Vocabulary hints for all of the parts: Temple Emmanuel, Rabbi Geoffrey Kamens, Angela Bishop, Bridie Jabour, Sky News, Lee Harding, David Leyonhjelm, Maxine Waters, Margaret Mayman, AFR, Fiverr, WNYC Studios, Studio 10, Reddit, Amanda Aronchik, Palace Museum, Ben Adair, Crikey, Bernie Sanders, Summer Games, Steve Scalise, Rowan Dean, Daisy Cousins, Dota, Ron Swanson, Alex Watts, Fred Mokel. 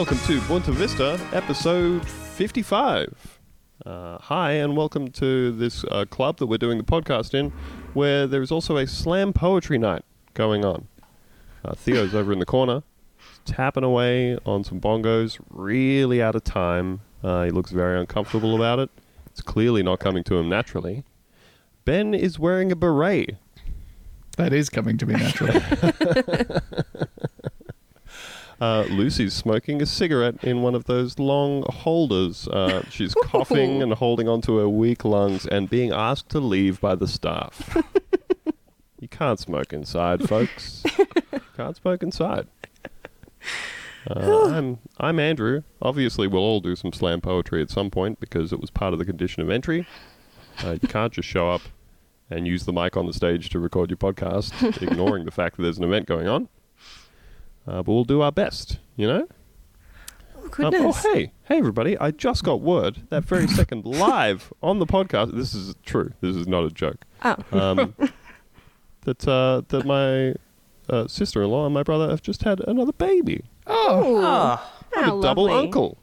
Welcome to Bonta Vista, episode 55. Hi, and welcome to this club that we're doing the podcast in, where there is also a slam poetry night going on. Theo's over in the corner, tapping away on some bongos, really out of time. He looks very uncomfortable about it. It's clearly not coming to him naturally. Ben is wearing a beret. That is coming to me naturally. Lucy's smoking a cigarette in one of those long holders. She's coughing and holding onto her weak lungs and being asked to leave by the staff. You can't smoke inside, folks. Can't smoke inside. I'm Andrew. Obviously, we'll all do some slam poetry at some point because it was part of the condition of entry. You can't just show up and use the mic on the stage to record your podcast, ignoring the fact that there's an event going on. But we'll do our best, you know? Oh, goodness. Hey, everybody. I just got word that very second live on the podcast. This is true. This is not a joke. Oh. That my sister-in-law and my brother have just had another baby. Oh. How a double lovely. Uncle.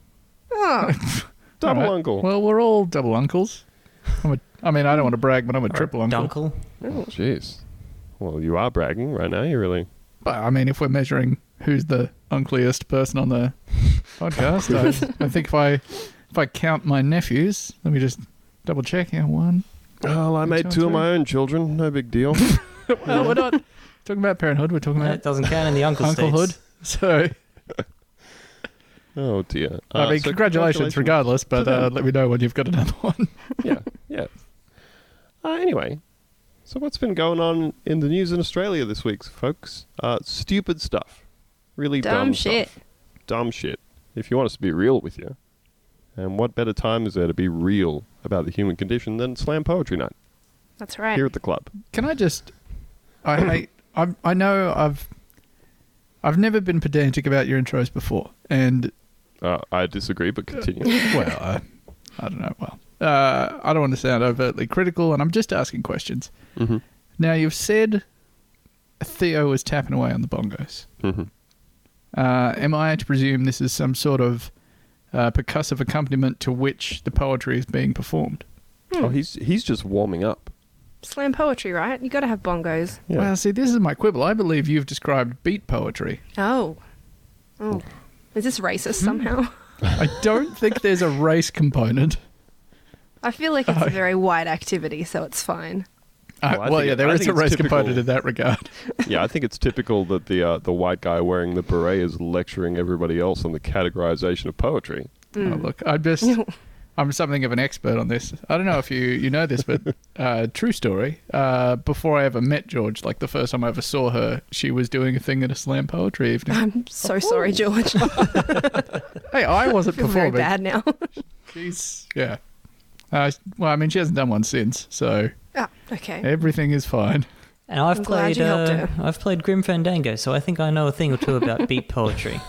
Oh. Double right. Uncle. Well, we're all double uncles. I don't want to brag, but I'm a triple uncle. Oh, jeez. Well, you are bragging right now. You really... I mean, if we're measuring who's the uncliest person on the podcast, I think if I count my nephews, let me just double check. Yeah, one. Well, I made two of my own children. No big deal. Well, we're not talking about parenthood. We're talking about it doesn't count in the unclehood. So. Oh dear. I mean, so congratulations, regardless. But let me know when you've got another one. Yeah. Anyway. So what's been going on in the news in Australia this week, folks? Stupid stuff. Really dumb shit. Dumb shit. If you want us to be real with you. And what better time is there to be real about the human condition than Slam Poetry Night? That's right. Here at the club. Can I just... I know I've never been pedantic about your intros before, and... I disagree, but continue. Well, I don't know. Well... I don't want to sound overtly critical, and I'm just asking questions. Mm-hmm. Now, you've said Theo was tapping away on the bongos. Mm-hmm. Am I to presume this is some sort of percussive accompaniment to which the poetry is being performed? Mm. Oh, he's just warming up. Slam poetry, right? You got to have bongos. Yeah. Well, see, this is my quibble. I believe you've described beat poetry. Oh. Is this racist somehow? I don't think there's a race component. I feel like it's a very wide activity, so it's fine. There is a race component in that regard. Yeah, I think it's typical that the white guy wearing the beret is lecturing everybody else on the categorization of poetry. Mm. Oh, look, I'm something of an expert on this. I don't know if you know this, but true story, before I ever met George, like the first time I ever saw her, she was doing a thing at a slam poetry evening. I'm so sorry, George. Hey, I wasn't performing. I feel very bad now. She's, yeah. Well, I mean, she hasn't done one since, so okay. Everything is fine. And I'm glad you helped her. I've played Grim Fandango, so I think I know a thing or two about beat poetry.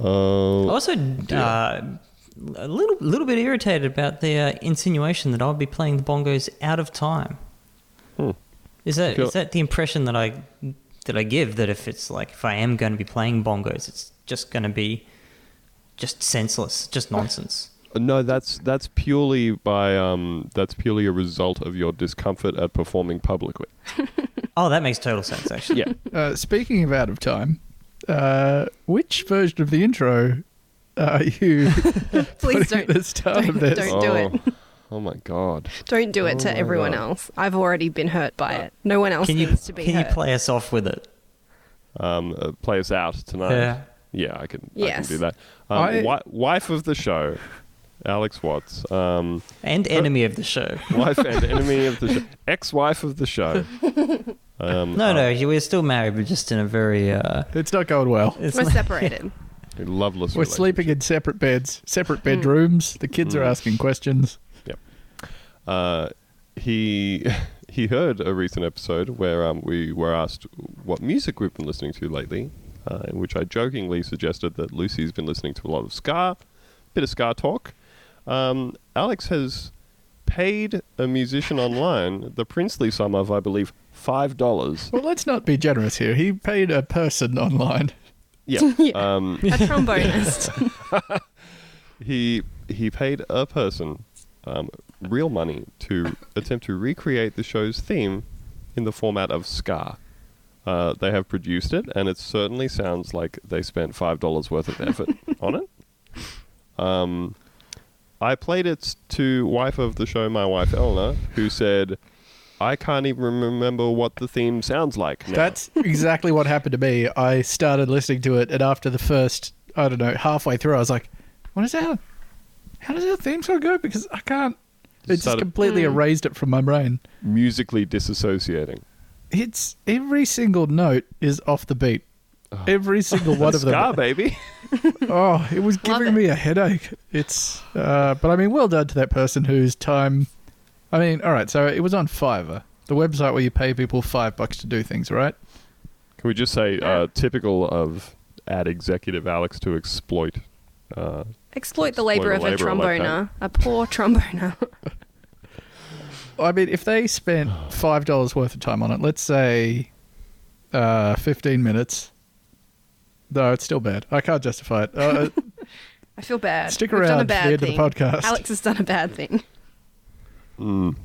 Also, a little bit irritated about the insinuation that I'll be playing the bongos out of time. Hmm. Is that the impression that I give, that if it's like if I am going to be playing bongos, it's just going to be. Just senseless, just nonsense. No, that's purely a result of your discomfort at performing publicly. Oh, that makes total sense, actually. Yeah. Speaking of out of time, which version of the intro are you? Please don't. At the start of this? Don't do it. Oh my god! Don't do it to everyone else. I've already been hurt by it. No one else needs to be hurt. Can you play us off with it? Play us out tonight. Yeah. Yeah, I can do that. Wife of the show, Alex Watts. And enemy of the show. Wife and enemy of the show. Ex-wife of the show. No, we're still married, but just in a very... it's not going well. We're separated. Yeah. Loveless. We're sleeping in separate beds, separate bedrooms. The kids are asking questions. Yep. He heard a recent episode where we were asked what music we've been listening to lately. In which I jokingly suggested that Lucy's been listening to a lot of ska, bit of ska talk. Alex has paid a musician online the princely sum of, I believe, $5. Well, let's not be generous here. He paid a person online. Yeah. A trombonist. He paid a person real money to attempt to recreate the show's theme in the format of ska. They have produced it, and it certainly sounds like they spent $5 worth of effort on it. I played it to wife of the show, my wife Eleanor, who said, I can't even remember what the theme sounds like now. That's exactly what happened to me. I started listening to it, and after the first, I don't know, halfway through, I was like, what is that? How does that theme sort of go? Because I can't... It just completely erased it from my brain. Musically disassociating. It's... Every single note is off the beat. Oh. Every single one of them. Scar, baby. Oh, it was giving me a headache. It's... but I mean, well done to that person whose time... I mean, all right, so it was on Fiverr, the website where you pay people $5 to do things, right? Can we just say, typical of ad executive Alex to exploit... exploit the labour of a tromboner, a poor tromboner. I mean, if they spent $5 worth of time on it, let's say 15 minutes. No, it's still bad. I can't justify it. I feel bad. Stick around to the end of the podcast. Alex has done a bad thing. Mm.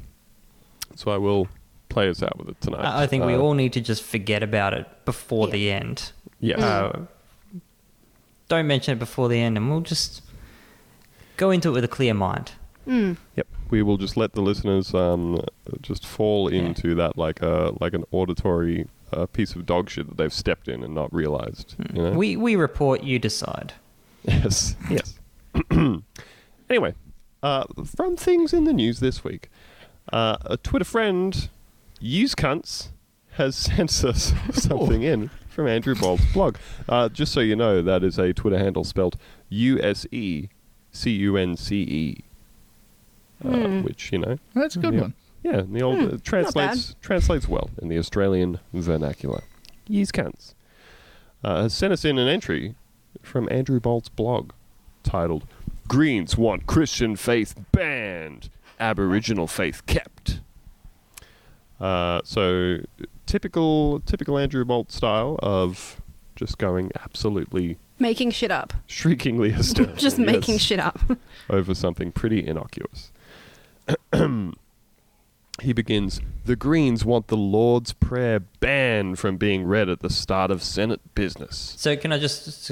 So I will play us out with it tonight. I think we all need to just forget about it before the end. Yeah. Don't mention it before the end, and we'll just go into it with a clear mind. Mm. Yep, we will just let the listeners just fall into that like an auditory piece of dog shit that they've stepped in and not realised. You know? We report, you decide. Yes, yes. Anyway, from things in the news this week, a Twitter friend, Yous Cunts, has sent us something in. From Andrew Bolt's blog. Just so you know, that is a Twitter handle spelt USECUNCE. Which, you know... That's a good one. Yeah, the old translates well in the Australian vernacular. Yous Cunts. Has sent us in an entry from Andrew Bolt's blog titled, Greens Want Christian Faith Banned, Aboriginal Faith Kept. So... Typical Andrew Bolt style of just going absolutely... Making shit up. Shriekingly hysterical. Just making shit up. Over something pretty innocuous. He begins, the Greens want the Lord's Prayer banned from being read at the start of Senate business. So can I just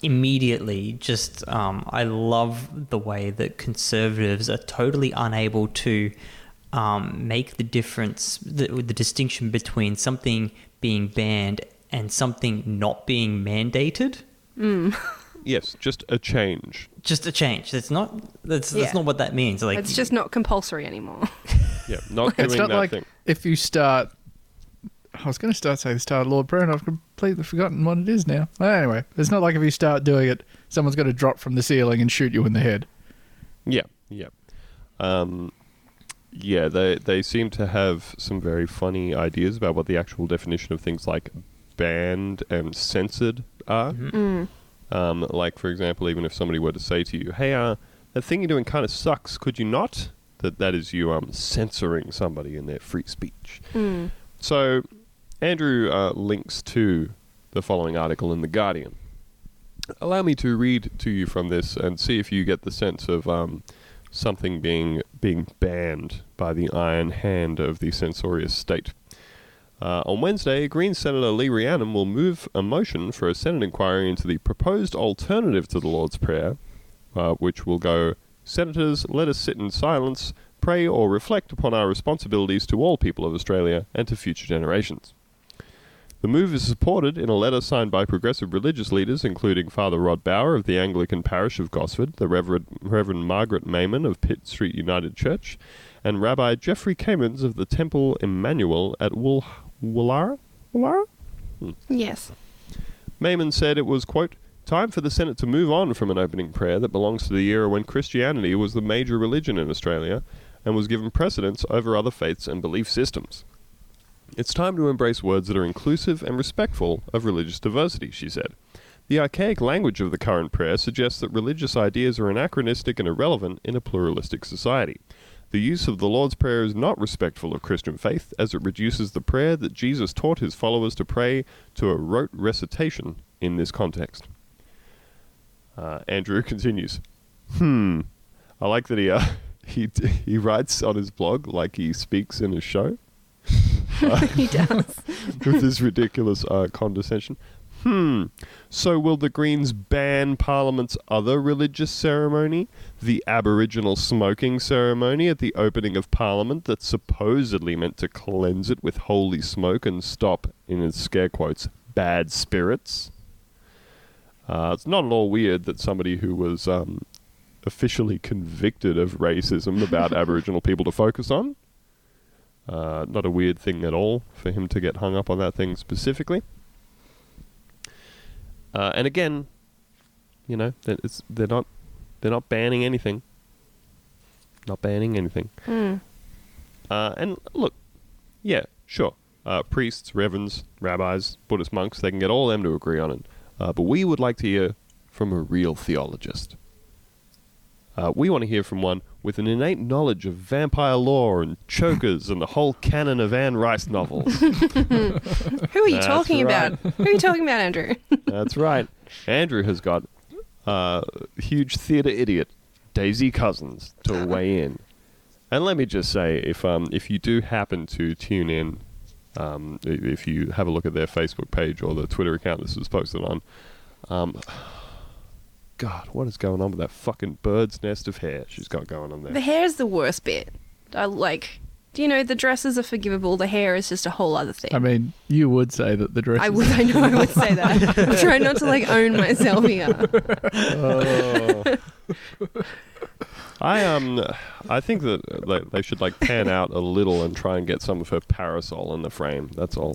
immediately just... I love the way that conservatives are totally unable to... make the difference, the distinction between something being banned and something not being mandated. Mm. Yes, just a change. Just a change. That's not what that means. Like, it's just not compulsory anymore. Yeah, not doing that like thing. If you start... I was going to start saying the start of Lord Prayer, and I've completely forgotten what it is now. Anyway, it's not like if you start doing it, someone's going to drop from the ceiling and shoot you in the head. Yeah, yeah. Yeah, they seem to have some very funny ideas about what the actual definition of things like banned and censored are. Mm-hmm. Like, for example, even if somebody were to say to you, hey, that thing you're doing kind of sucks, could you not? That is you censoring somebody in their free speech. Mm. So, Andrew links to the following article in The Guardian. Allow me to read to you from this and see if you get the sense of... something being banned by the iron hand of the censorious state. On Wednesday, Green Senator Lee Rhiannon will move a motion for a Senate inquiry into the proposed alternative to the Lord's Prayer, which will go, Senators, let us sit in silence, pray or reflect upon our responsibilities to all people of Australia and to future generations. The move is supported in a letter signed by progressive religious leaders, including Father Rod Bower of the Anglican Parish of Gosford, the Reverend Margaret Mayman of Pitt Street United Church, and Rabbi Geoffrey Kamens of the Temple Emmanuel at Woollahra? Yes. Mayman said it was, quote, time for the Senate to move on from an opening prayer that belongs to the era when Christianity was the major religion in Australia and was given precedence over other faiths and belief systems. It's time to embrace words that are inclusive and respectful of religious diversity, she said. The archaic language of the current prayer suggests that religious ideas are anachronistic and irrelevant in a pluralistic society. The use of the Lord's Prayer is not respectful of Christian faith, as it reduces the prayer that Jesus taught his followers to pray to a rote recitation in this context. Andrew continues. I like that he writes on his blog like he speaks in his show. He does. With this ridiculous condescension. So will the Greens ban Parliament's other religious ceremony, the Aboriginal smoking ceremony at the opening of Parliament that's supposedly meant to cleanse it with holy smoke and stop, in scare quotes, bad spirits? It's not at all weird that somebody who was officially convicted of racism about Aboriginal people to focus on. Not a weird thing at all for him to get hung up on that thing specifically. And again, you know, they're not banning anything. Not banning anything. And look, yeah, sure. Priests, reverends, rabbis, Buddhist monks, they can get all them to agree on it. But we would like to hear from a real theologist. We want to hear from one with an innate knowledge of vampire lore and chokers and the whole canon of Anne Rice novels. Who are you talking about? Who are you talking about, Andrew? That's right. Andrew has got huge theatre idiot, Daisy Cousins, to weigh in. And let me just say, if you do happen to tune in, if you have a look at their Facebook page or the Twitter account this was posted on, God, what is going on with that fucking bird's nest of hair she's got going on there? The hair is the worst bit. Do you know, the dresses are forgivable. The hair is just a whole other thing. I mean, you would say that the dresses... I would say that. I'm trying not to, own myself here. Oh. I think that they should, pan out a little and try and get some of her parasol in the frame. That's all.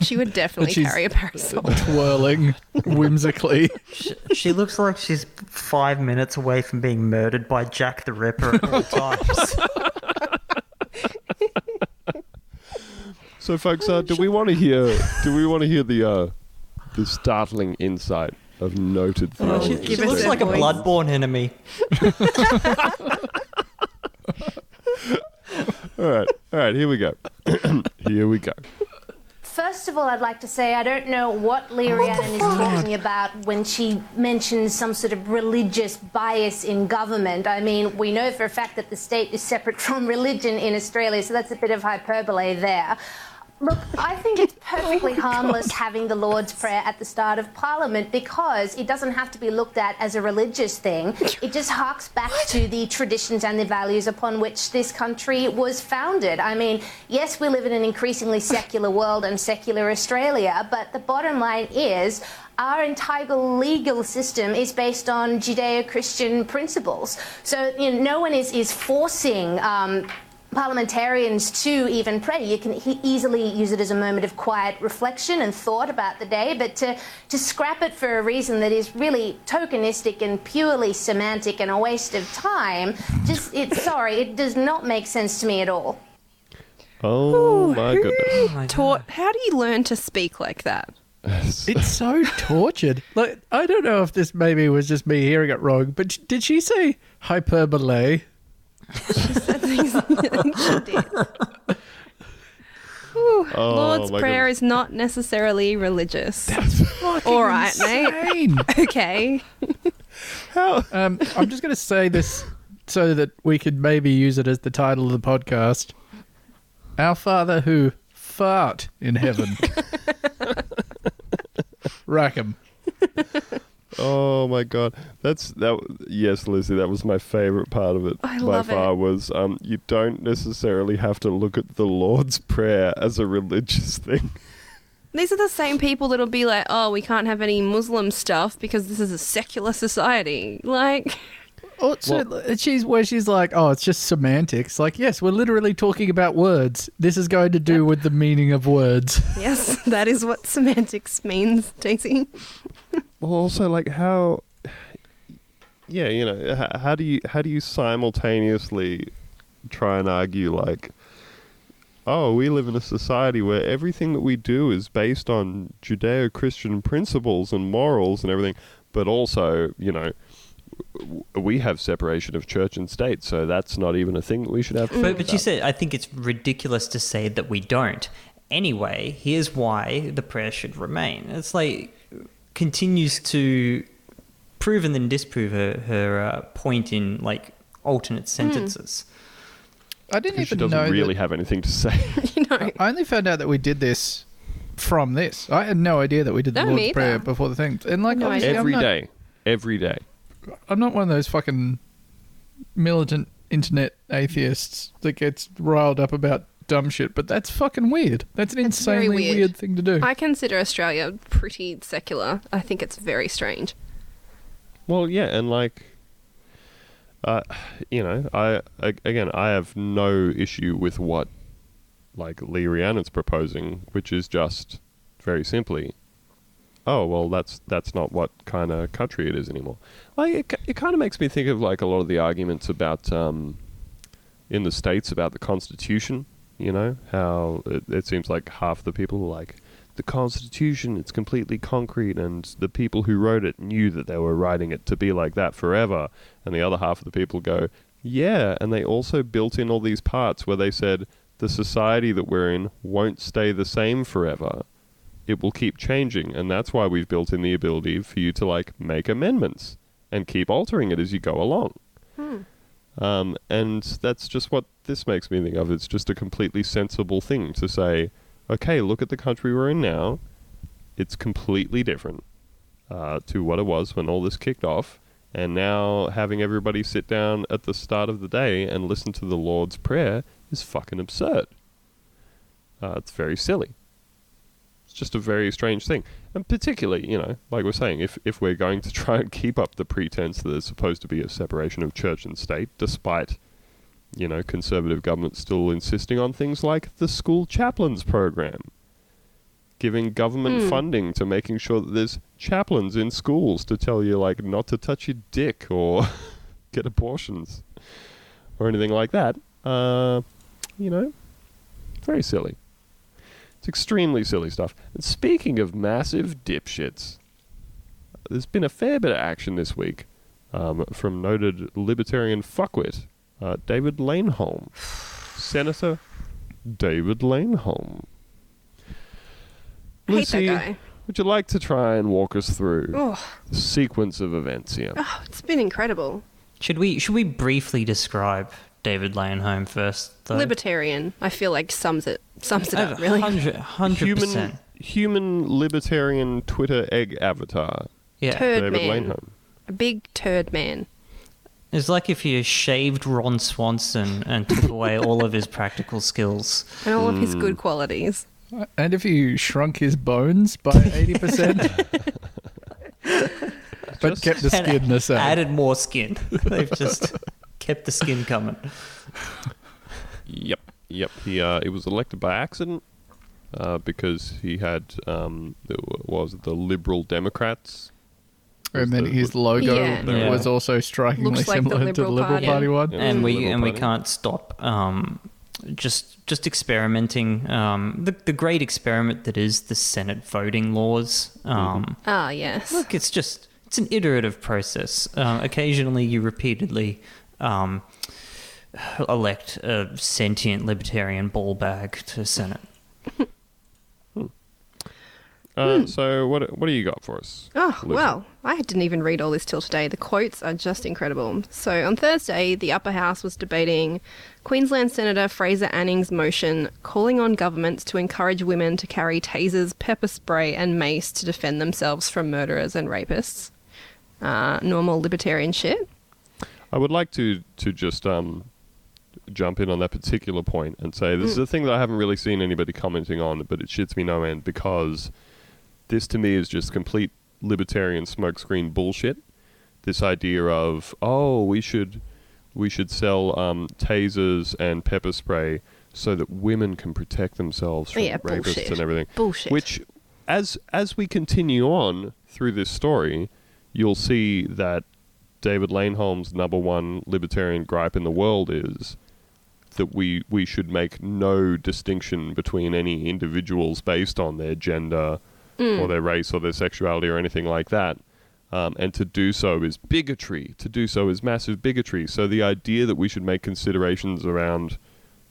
She would definitely carry a parasol. Twirling whimsically. She looks like she's 5 minutes away from being murdered by Jack the Ripper at all times. So, folks, do we want to hear the startling insight of noted theology? She looks like a bloodborne enemy. All right, here we go. Here we go. First of all, I'd like to say I don't know what Lee Rhiannon is talking about when she mentions some sort of religious bias in government. I mean, we know for a fact that the state is separate from religion in Australia, so that's a bit of hyperbole there. Look, I think it's perfectly harmless having the Lord's Prayer at the start of Parliament because it doesn't have to be looked at as a religious thing. It just harks back to the traditions and the values upon which this country was founded. I mean, yes, we live in an increasingly secular world and secular Australia, but the bottom line is our entire legal system is based on Judeo-Christian principles. So, no one is forcing... parliamentarians to even pray. You can easily use it as a moment of quiet reflection and thought about the day, but to scrap it for a reason that is really tokenistic and purely semantic and a waste of time, it does not make sense to me at all. Oh, my goodness. How do you learn to speak like that? It's so tortured. I don't know if this maybe was just me hearing it wrong, but did she say hyperbole? She said things she did. Lord's Prayer is not necessarily religious. That's fucking all right, insane. Mate. Okay. I'm just going to say this so that we could maybe use it as the title of the podcast. Our Father who fart in heaven. Rackham. Oh my God, yes, Lizzie, that was my favourite part of it. I love it. By far was you don't necessarily have to look at the Lord's Prayer as a religious thing. These are the same people that'll be like, oh, we can't have any Muslim stuff because this is a secular society. She's like, oh, it's just semantics. Yes, we're literally talking about words. This is going to do with the meaning of words. Yes, that is what semantics means, Daisy. Well, also, how... Yeah, how do you simultaneously try and argue, oh, we live in a society where everything that we do is based on Judeo-Christian principles and morals and everything, but also, we have separation of church and state, so that's not even a thing that we should have. But you said, I think it's ridiculous to say that we don't. Anyway, here's why the prayer should remain. It's like, continues to prove and then disprove her point in like alternate sentences. I didn't even know she doesn't really have anything to say. You know. I only found out that we did this from this. I had no idea that we did the Lord's Prayer before the thing. And like every day. I'm not one of those fucking militant internet atheists that gets riled up about dumb shit, but that's fucking weird. That's an insanely weird thing to do. I consider Australia pretty secular. I think it's very strange. Well, yeah, and like, you know, I have no issue with what like Lee Rhiannon's proposing, which is just very simply, oh well, that's not what kind of country it is anymore. Like it kind of makes me think of like a lot of the arguments about in the States about the Constitution. You know, how it seems like half the people were like, the Constitution, it's completely concrete, and the people who wrote it knew that they were writing it to be like that forever. And the other half of the people go, yeah, and they also built in all these parts where they said, the society that we're in won't stay the same forever. It will keep changing, and that's why we've built in the ability for you to, like, make amendments and keep altering it as you go along. And that's just what this makes me think of. It's just a completely sensible thing to say, okay, look at the country we're in now. It's completely different to what it was when all this kicked off. And now having everybody sit down at the start of the day and listen to the Lord's Prayer is fucking absurd. It's very silly. It's just a very strange thing. And particularly, you know, like we're saying, if we're going to try and keep up the pretense that there's supposed to be a separation of church and state, despite, you know, conservative government still insisting on things like the school chaplains program, giving government funding to making sure that there's chaplains in schools to tell you, like, not to touch your dick or get abortions or anything like that. You know, very silly. It's extremely silly stuff. And speaking of massive dipshits, there's been a fair bit of action this week from noted libertarian fuckwit David Leyonhjelm. Senator David Leyonhjelm. Lucy, I hate that guy. Would you like to try and walk us through the sequence of events here? Oh, it's been incredible. Should we briefly describe David Leyonhjelm first, though? Libertarian, I feel like sums it up, really. 100%. Human libertarian Twitter egg avatar. Yeah. Turd David Leyonhjelm. A big turd man. It's like if you shaved Ron Swanson and took away all of his practical skills. And all of his good qualities. And if you shrunk his bones by 80%. But kept the skin the same. Added more skin. They've just kept the skin coming. Yep. He was elected by accident because he had the Liberal Democrats. And then his logo was also strikingly similar to the Liberal Party one. And we can't stop just experimenting. The great experiment that is the Senate voting laws. Yes. Look, it's an iterative process. Occasionally you repeatedly elect a sentient libertarian ball bag to Senate. So what do you got for us? Oh, Lucy? Well, I didn't even read all this till today. The quotes are just incredible. So on Thursday, the upper house was debating Queensland Senator Fraser Anning's motion calling on governments to encourage women to carry tasers, pepper spray and mace to defend themselves from murderers and rapists. Normal libertarian shit. I would like to just jump in on that particular point and say this is a thing that I haven't really seen anybody commenting on, but it shits me no end because this to me is just complete libertarian smokescreen bullshit. This idea of, we should sell tasers and pepper spray so that women can protect themselves from rapists and everything. Bullshit. Which, as we continue on through this story, you'll see that David Leyonhjelm's number one libertarian gripe in the world is that we should make no distinction between any individuals based on their gender or their race or their sexuality or anything like that. And to do so is bigotry. To do so is massive bigotry. So the idea that we should make considerations around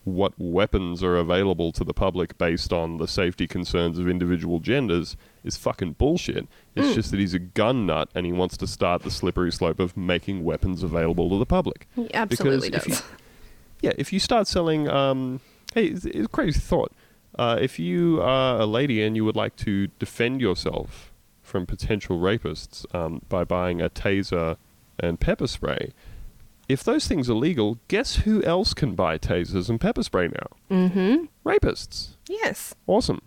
what weapons are available to the public based on the safety concerns of individual genders is fucking bullshit. It's just that he's a gun nut and he wants to start the slippery slope of making weapons available to the public. He absolutely does. If you start selling... hey, it's a crazy thought. If you are a lady and you would like to defend yourself from potential rapists by buying a taser and pepper spray... If those things are legal, guess who else can buy tasers and pepper spray now? Mm-hmm. Rapists. Yes. Awesome.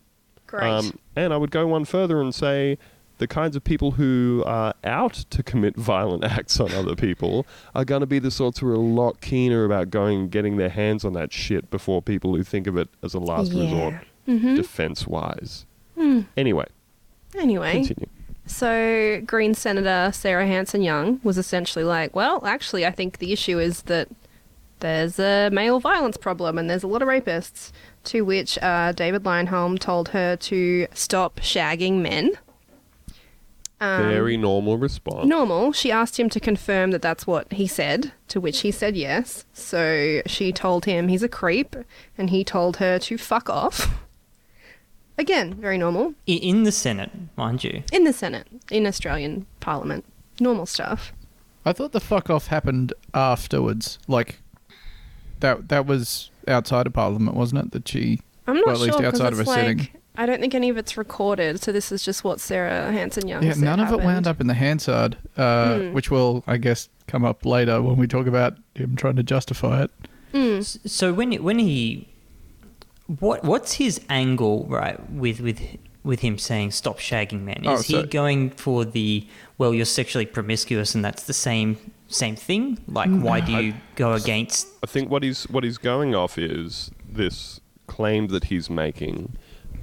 Great. And I would go one further and say the kinds of people who are out to commit violent acts on other people are going to be the sorts who are a lot keener about going and getting their hands on that shit before people who think of it as a last resort, defense-wise. Mm. Anyway. Continue. So, Green Senator Sarah Hanson-Young was essentially like, well, actually, I think the issue is that there's a male violence problem and there's a lot of rapists, to which David Leyonhjelm told her to stop shagging men. Very normal response. Normal. She asked him to confirm that that's what he said, to which he said yes. So, she told him he's a creep and he told her to fuck off. Again, very normal. In the Senate, mind you. In the Senate, in Australian Parliament. Normal stuff. I thought the fuck off happened afterwards. Like, that was outside of Parliament, wasn't it? That she... I'm not sure, because it's like, sitting. I don't think any of it's recorded, so this is just what Sarah Hanson-Young said. Yeah, none of it wound up in the Hansard, which will, I guess, come up later when we talk about him trying to justify it. Mm. So when he... What's his angle, right, with him saying stop shagging men? Is he going for the, well, you're sexually promiscuous and that's the same thing? Like, why do you go against? I think what he's going off is this claim that he's making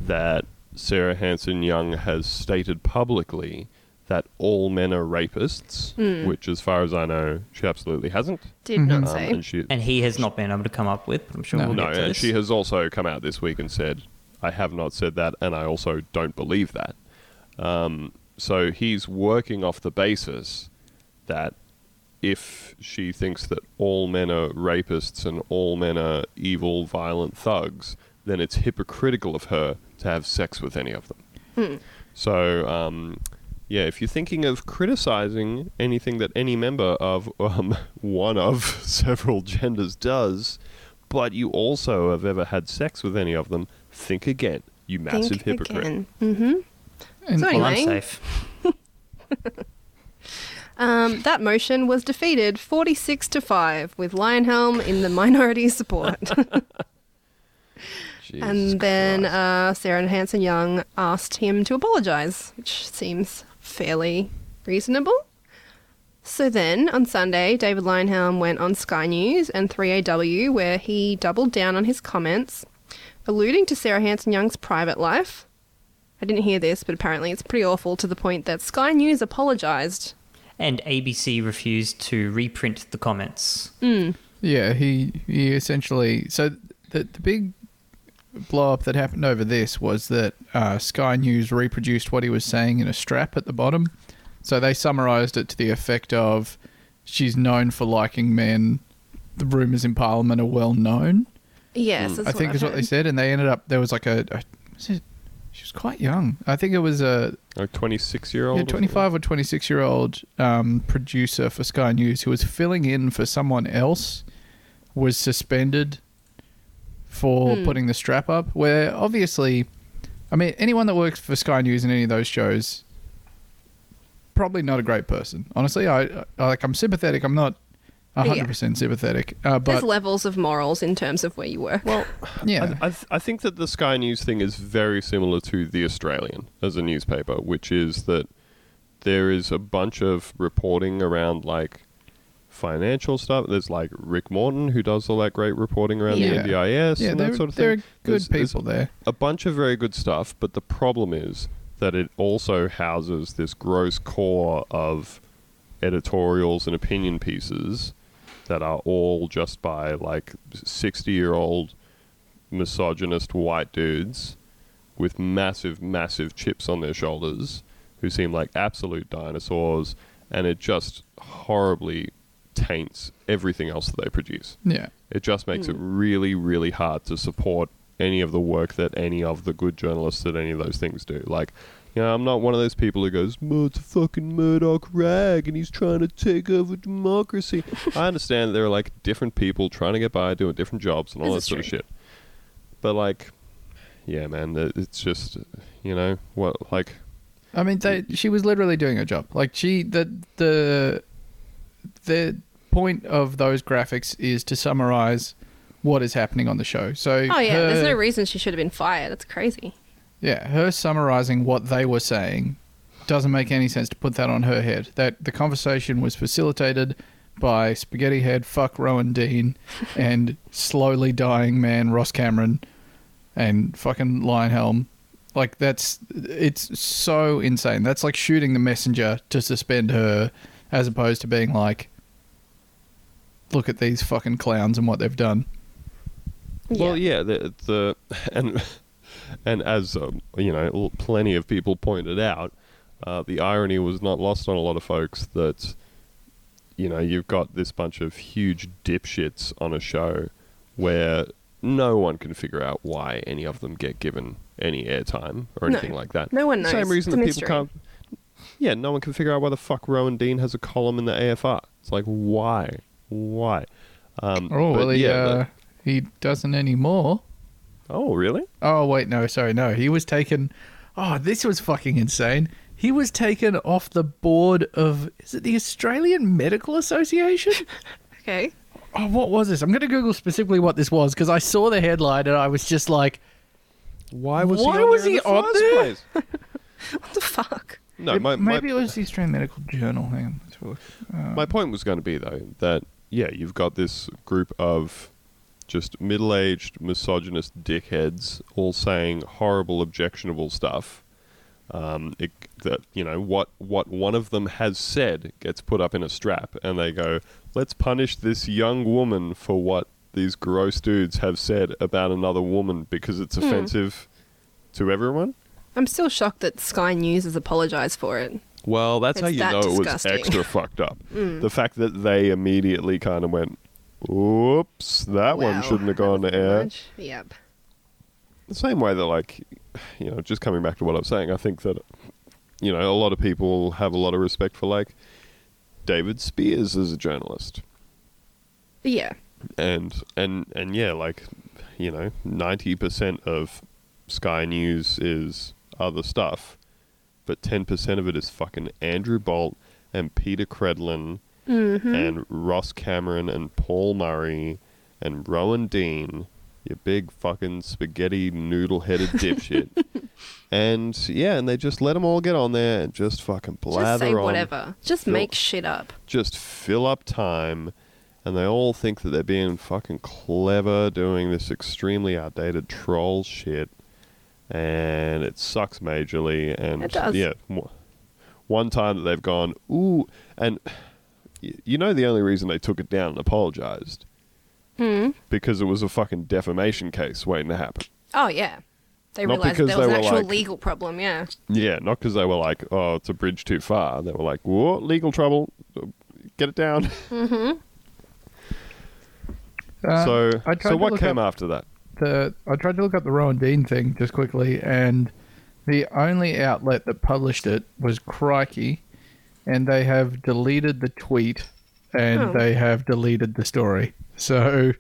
that Sarah Hanson-Young has stated publicly that all men are rapists, which, as far as I know, she absolutely hasn't. Did not say. And he has not been able to come up with, but I'm sure we'll get to this. She has also come out this week and said, I have not said that, and I also don't believe that. So he's working off the basis that if she thinks that all men are rapists and all men are evil, violent thugs, then it's hypocritical of her to have sex with any of them. Mm. So... yeah, if you're thinking of criticising anything that any member of one of several genders does, but you also have ever had sex with any of them, think again, you massive hypocrite. Mm-hmm. And so anyway, I'm safe. That motion was defeated 46-5 with Leyonhjelm in the minority support. And then Sarah Hanson-Young asked him to apologise, which seems... fairly reasonable. So then, on Sunday, David Leyonhjelm went on Sky News and 3AW, where he doubled down on his comments, alluding to Sarah Hanson-Young's private life. I didn't hear this, but apparently it's pretty awful, to the point that Sky News apologised. And ABC refused to reprint the comments. Mm. Yeah, he essentially... So the big blow-up that happened over this was that Sky News reproduced what he was saying in a strap at the bottom. So they summarised it to the effect of, she's known for liking men, the rumours in Parliament are well known. Yes, that's I think is what they said. And they ended up, there was like she was quite young. I think it was a 26-year-old. Yeah, 25 or 26-year-old producer for Sky News who was filling in for someone else, was suspended for putting the strap up, where obviously, I mean, anyone that works for Sky News and any of those shows, probably not a great person. Honestly, I'm sympathetic. I'm not 100% sympathetic. But there's levels of morals in terms of where you work. Well, yeah. I think that the Sky News thing is very similar to The Australian as a newspaper, which is that there is a bunch of reporting around, like, financial stuff. There's like Rick Morton, who does all that great reporting around the NDIS and that sort of thing. There are good people there. A bunch of very good stuff, but the problem is that it also houses this gross core of editorials and opinion pieces that are all just by like 60-year-old misogynist white dudes with massive, massive chips on their shoulders who seem like absolute dinosaurs, and it just horribly taints everything else that they produce. Yeah. It just makes it really, really hard to support any of the work that any of the good journalists at any of those things do. Like, you know, I'm not one of those people who goes, oh, it's a fucking Murdoch rag and he's trying to take over democracy. I understand that there are, like, different people trying to get by, doing different jobs and all that sort of shit. But, like, yeah, man, it's just, you know, what, like... I mean, she was literally doing her job. Like, the point of those graphics is to summarize what is happening on the show. So, oh yeah, there's no reason she should have been fired. That's crazy. Yeah, her summarizing what they were saying doesn't make any sense to put that on her head. That the conversation was facilitated by Spaghetti Head, fuck Rowan Dean, and slowly dying man Ross Cameron, and fucking Leyonhjelm. Like, it's so insane. That's like shooting the messenger to suspend her, as opposed to being like, look at these fucking clowns and what they've done. Yeah. Well, yeah, and as you know, plenty of people pointed out, the irony was not lost on a lot of folks that, you know, you've got this bunch of huge dipshits on a show where no one can figure out why any of them get given any airtime or anything like that. No one knows. Same reason that people can't. Yeah, no one can figure out why the fuck Rowan Dean has a column in the AFR. It's like, why? He doesn't anymore. Oh, really? Oh, wait, no, sorry, no. He was taken... Oh, this was fucking insane. He was taken off the board of... Is it the Australian Medical Association? Okay. Oh, what was this? I'm going to Google specifically what this was, because I saw the headline and I was just like... Why was he on there? What the fuck? No, maybe it was the Australian Medical Journal. Hang on. My point was going to be, though, that, yeah, you've got this group of just middle-aged misogynist dickheads all saying horrible, objectionable stuff. What one of them has said gets put up in a strap, and they go, let's punish this young woman for what these gross dudes have said about another woman because it's offensive to everyone. I'm still shocked that Sky News has apologised for it. Well, that's how you know it was extra fucked up. The fact that they immediately kind of went, oops, that one shouldn't have gone to air. Yep. The same way that, like, you know, just coming back to what I was saying, I think that, you know, a lot of people have a lot of respect for, like, David Spears as a journalist. Yeah. And yeah, like, you know, 90% of Sky News is... other stuff, but 10% of it is fucking Andrew Bolt and Peter Credlin and Ross Cameron and Paul Murray and Rowan Dean, your big fucking spaghetti noodle-headed dipshit. And yeah, and they just let them all get on there and just fucking blather on. Just say whatever. Just make shit up. Just fill up time, and they all think that they're being fucking clever doing this extremely outdated troll shit. And it sucks majorly. And it does. Yeah, one time that they've gone, ooh, and you know the only reason they took it down and apologised? Because it was a fucking defamation case waiting to happen. Oh, yeah. They realised there was an actual legal problem, yeah. Yeah, not because they were like, oh, it's a bridge too far. They were like, whoa, legal trouble. Get it down. So what came after that? I tried to look up the Rowan Dean thing just quickly, and the only outlet that published it was Crikey, and they have deleted the tweet and they have deleted the story. So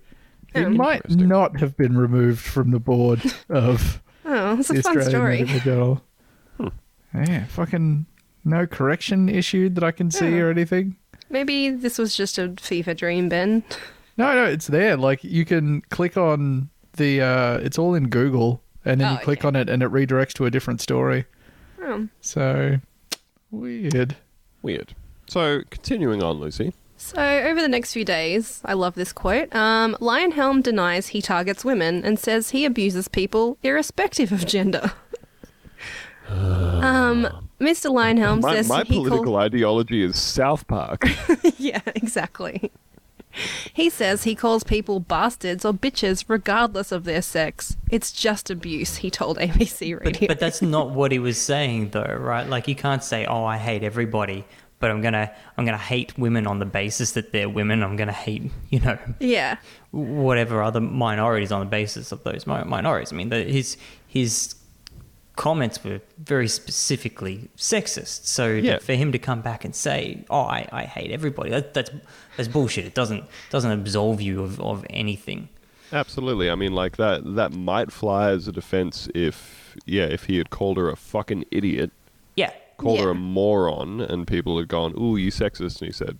it might not have been removed from the board of that's a fun story. Yeah, fucking no correction issued that I can see or anything. Maybe this was just a fever dream, Ben. No, it's there. Like, you can click on... it's all in Google, and then you click on it and it redirects to a different story. So weird. So continuing on, Lucy. So over the next few days, I love this quote. Leyonhjelm denies he targets women and says he abuses people irrespective of gender. Mr. Leyonhjelm says my political ideology is South Park. Yeah, exactly. He says he calls people bastards or bitches regardless of their sex. It's just abuse, he told ABC Radio. But that's not what he was saying though, right? Like, you can't say, oh, I hate everybody, but I'm gonna hate women on the basis that they're women. I'm gonna hate, whatever other minorities on the basis of those minorities. I mean, his comments were very specifically sexist. So for him to come back and say, "Oh, I hate everybody," that's bullshit. It doesn't absolve you of anything. Absolutely. I mean, like that might fly as a defense if he had called her a fucking idiot. Yeah. Called her a moron, and people had gone, "Ooh, you sexist," and he said,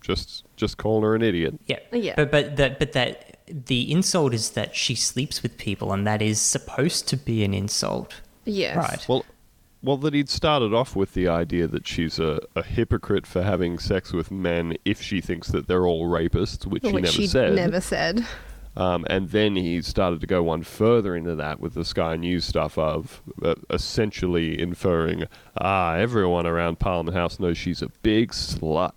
"Just call her an idiot." Yeah, yeah. But that the insult is that she sleeps with people, and that is supposed to be an insult. Yes. Right. Well, that he'd started off with the idea that she's a hypocrite for having sex with men if she thinks that they're all rapists, which he never said. And then he started to go one further into that with the Sky News stuff of essentially inferring, everyone around Parliament House knows she's a big slut.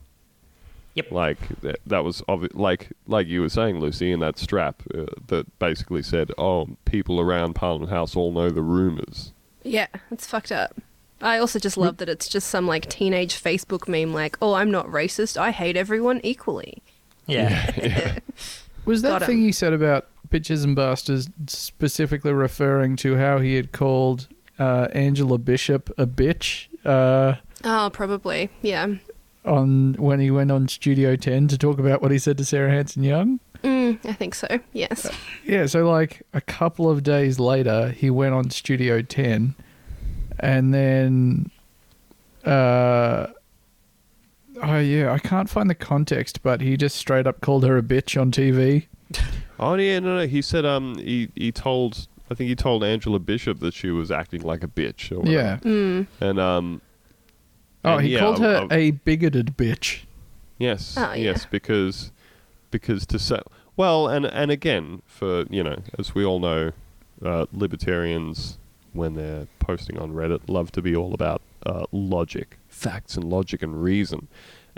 Yep. Like, that was like you were saying, Lucy, in that strap that basically said, oh, people around Parliament House all know the rumours. Yeah, it's fucked up. I also just love that it's just some, like, teenage Facebook meme like, oh, I'm not racist, I hate everyone equally. Yeah. Was that thing he said about bitches and bastards specifically referring to how he had called Angela Bishop a bitch? Oh, probably, yeah. When he went on Studio 10 to talk about what he said to Sarah Hanson-Young? I think so, yes. So like a couple of days later, he went on Studio 10 and then... I can't find the context, but he just straight up called her a bitch on TV. Oh, yeah, no. He said he told Angela Bishop that she was acting like a bitch. Or whatever. Yeah. Mm. And, he called her a bigoted bitch. Yes. Oh, yeah. Yes, because to say... Well, and again, for, as we all know, libertarians, when they're posting on Reddit, love to be all about logic. Facts and logic and reason,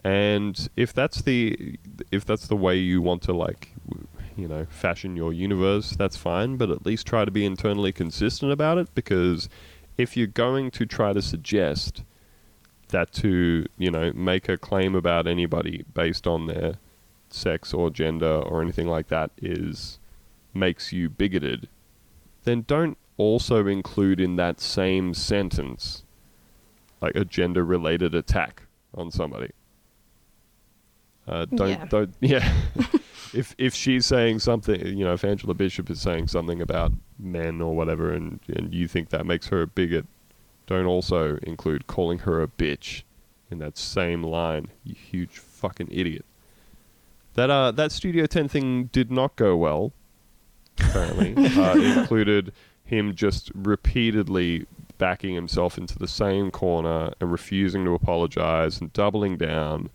and if that's the way you want to fashion your universe, that's fine, but at least try to be internally consistent about it, because if you're going to try to suggest that to make a claim about anybody based on their sex or gender or anything like that makes you bigoted, then don't also include in that same sentence like a gender-related attack on somebody. If she's saying something, if Angela Bishop is saying something about men or whatever, and you think that makes her a bigot, don't also include calling her a bitch in that same line. You huge fucking idiot. That Studio 10 thing did not go well. Apparently, included him just repeatedly backing himself into the same corner and refusing to apologize and doubling down,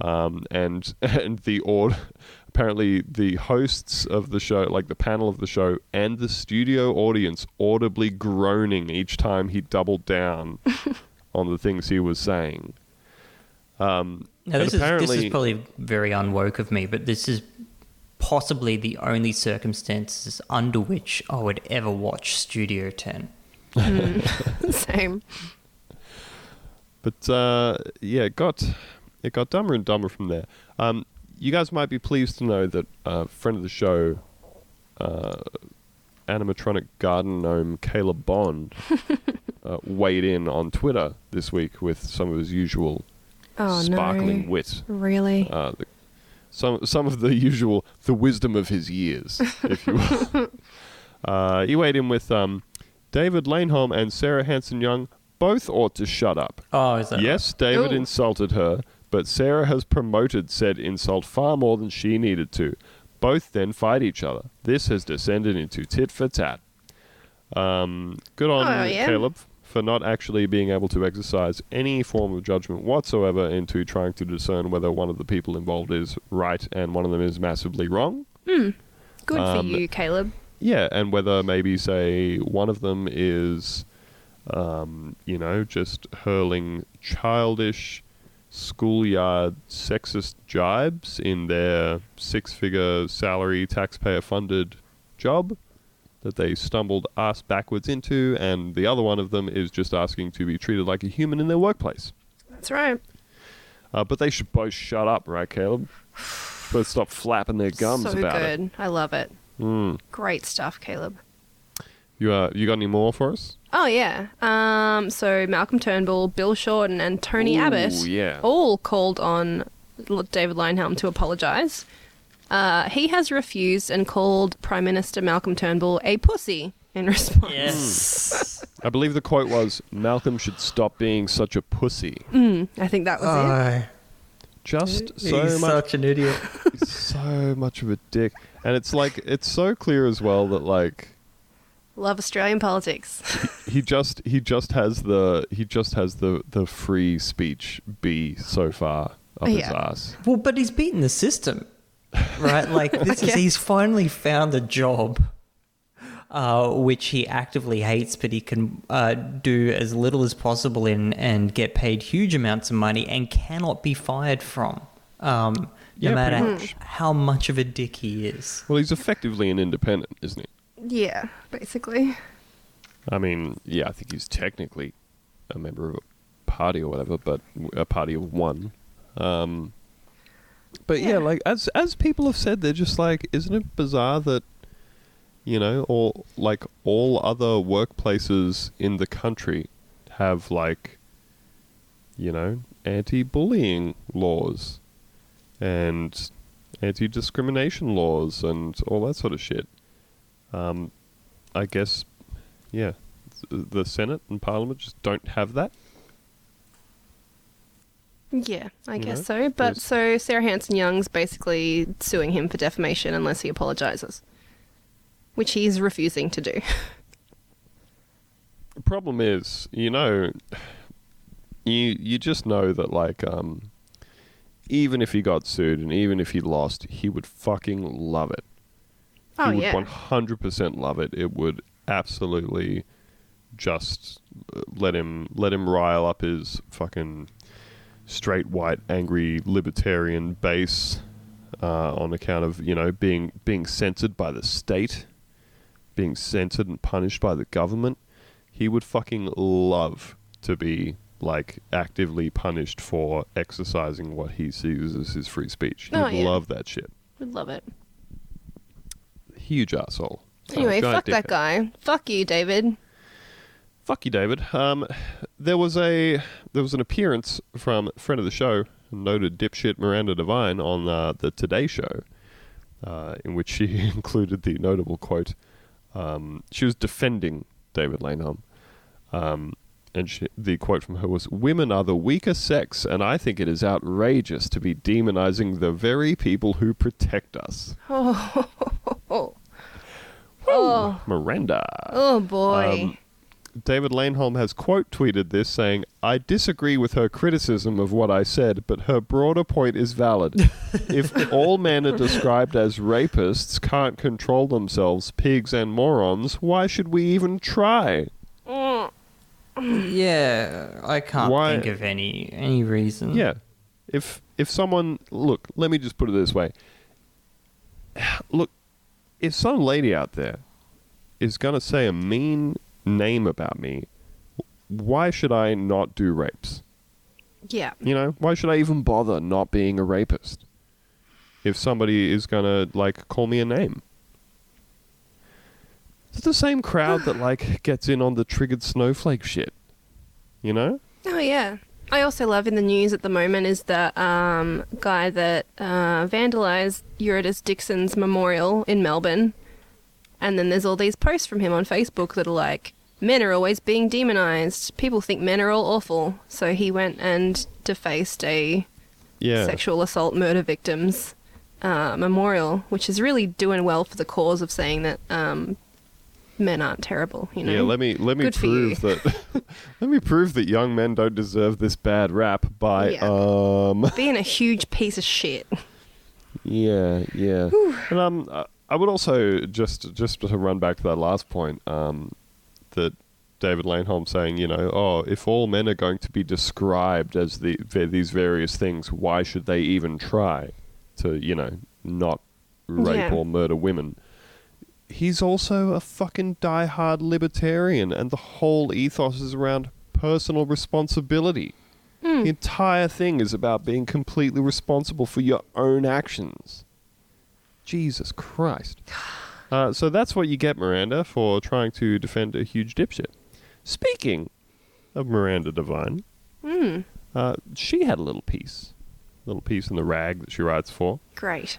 and apparently the hosts of the show, like the panel of the show and the studio audience, audibly groaning each time he doubled down on the things he was saying. Now this is probably very unwoke of me, but this is possibly the only circumstances under which I would ever watch Studio 10. Same. But it got dumber and dumber from there. You guys might be pleased to know that a friend of the show, animatronic garden gnome Caleb Bond, weighed in on Twitter this week with some of his usual sparkling wit. Really? Some of the usual, the wisdom of his years, if you will. He weighed in with... David Leyonhjelm and Sarah Hanson-Young both ought to shut up. Oh, is that yes, right? David insulted her, but Sarah has promoted said insult far more than she needed to. Both then fight each other. This has descended into tit for tat. Good on Caleb for not actually being able to exercise any form of judgment whatsoever into trying to discern whether one of the people involved is right and one of them is massively wrong. Mm. Good for you, Caleb. Yeah, and whether maybe, say, one of them is, just hurling childish schoolyard sexist jibes in their six-figure salary, taxpayer-funded job that they stumbled ass backwards into, and the other one of them is just asking to be treated like a human in their workplace. That's right. But they should both shut up, right, Caleb? Both stop flapping their gums about it. So good. I love it. Mm. Great stuff, Caleb. You got any more for us? Oh, yeah. So Malcolm Turnbull, Bill Shorten, and Tony Abbott all called on David Leyonhjelm to apologise. He has refused and called Prime Minister Malcolm Turnbull a pussy in response. Yes. I believe the quote was, "Malcolm should stop being such a pussy." I think that was it. He's such an idiot. He's so much of a dick. And it's like, it's so clear as well that, like, love Australian politics. he just has the free speech bee so far up his ass. Well, but he's beaten the system. Right, like this is, he's finally found a job which he actively hates, but he can do as little as possible in and get paid huge amounts of money and cannot be fired from, no matter how much of a dick he is. Well, he's effectively an independent, isn't he? Yeah, basically. I mean, yeah, I think he's technically a member of a party or whatever, but a party of one. But yeah, like as people have said, they're just like, isn't it bizarre that, you know, or like all other workplaces in the country have, like, you know, anti-bullying laws and anti-discrimination laws and all that sort of shit. I guess, yeah, the Senate and Parliament just don't have that. Yeah, I guess so. But so Sarah Hanson-Young's basically suing him for defamation unless he apologises, which he's refusing to do. The problem is, you know, you just know that, like, even if he got sued and even if he lost, he would fucking love it. Oh, he would 100% love it. It would absolutely just let him rile up his fucking straight, white, angry, libertarian base on account of, you know, being censored by the state, being censored and punished by the government. He would fucking love to be, like, actively punished for exercising what he sees as his free speech. He would love that shit. Would love it. Huge asshole. Anyway, fuck that guy. Fuck you, David. Fuck you, David. There was an appearance from a friend of the show, noted dipshit Miranda Devine, on the Today Show, in which she included the notable quote. She was defending David Leyonhjelm, and the quote from her was, "Women are the weaker sex, and I think it is outrageous to be demonizing the very people who protect us." Oh. Miranda. Oh, boy. David Leyonhjelm has quote tweeted this, saying, "I disagree with her criticism of what I said, but her broader point is valid. If all men are described as rapists, can't control themselves, pigs and morons, why should we even try?" Yeah, I can't think of any reason. Yeah. If someone, look, let me just put it this way. Look, if some lady out there is going to say a mean name about me, why should I not do rapes? Yeah. You know, why should I even bother not being a rapist if somebody is gonna, like, call me a name? It's the same crowd that, like, gets in on the triggered snowflake shit, you know? Oh, yeah. I also love in the news at the moment is the guy that vandalised Eurydice Dixon's memorial in Melbourne. And then there's all these posts from him on Facebook that are like, men are always being demonized. People think men are all awful. So he went and defaced a sexual assault murder victims memorial, which is really doing well for the cause of saying that men aren't terrible. You know? Yeah, let me prove that. Let me prove that young men don't deserve this bad rap by being a huge piece of shit. Yeah, yeah, whew. And I would also just to run back to that last point, that David Leyonhjelm saying, you know, oh, if all men are going to be described as these various things, why should they even try to, you know, not rape or murder women? He's also a fucking diehard libertarian, and the whole ethos is around personal responsibility. Mm. The entire thing is about being completely responsible for your own actions. Jesus Christ. So that's what you get, Miranda, for trying to defend a huge dipshit. Speaking of Miranda Devine, she had a little piece in the rag that she writes for. Great.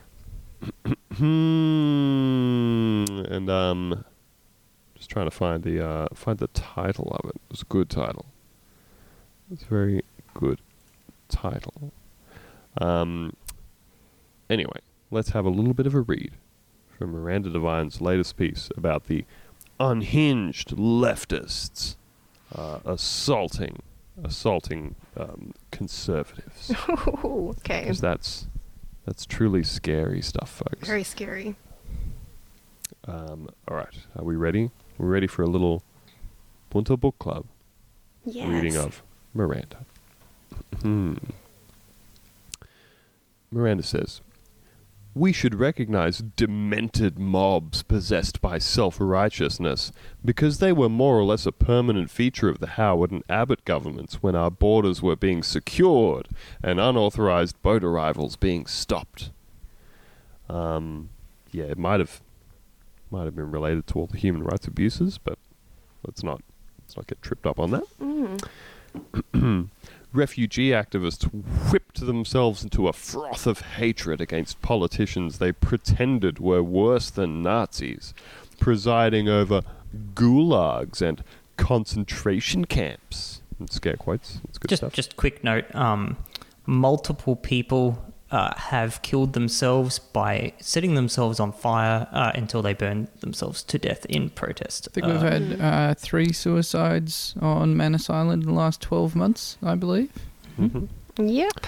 And just trying to find the title of it. It was a good title. It's a very good title. Anyway, let's have a little bit of a read from Miranda Devine's latest piece about the unhinged leftists assaulting conservatives. Oh, okay. Because that's truly scary stuff, folks. Very scary. All right, are we ready? We're ready for a little Punta Book Club reading of Miranda. Miranda says, "We should recognize demented mobs possessed by self-righteousness because they were more or less a permanent feature of the Howard and Abbott governments when our borders were being secured and unauthorized boat arrivals being stopped." Yeah, it might have been related to all the human rights abuses, but let's not get tripped up on that. Mm. Refugee activists whipped themselves into a froth of hatred against politicians they pretended were worse than Nazis, presiding over gulags and concentration camps. It's scare quotes. It's good stuff. Just quick note, multiple people have killed themselves by setting themselves on fire until they burn themselves to death in protest. I think we've had 3 suicides on Manus Island in the last 12 months, I believe. Mm-hmm. Yep.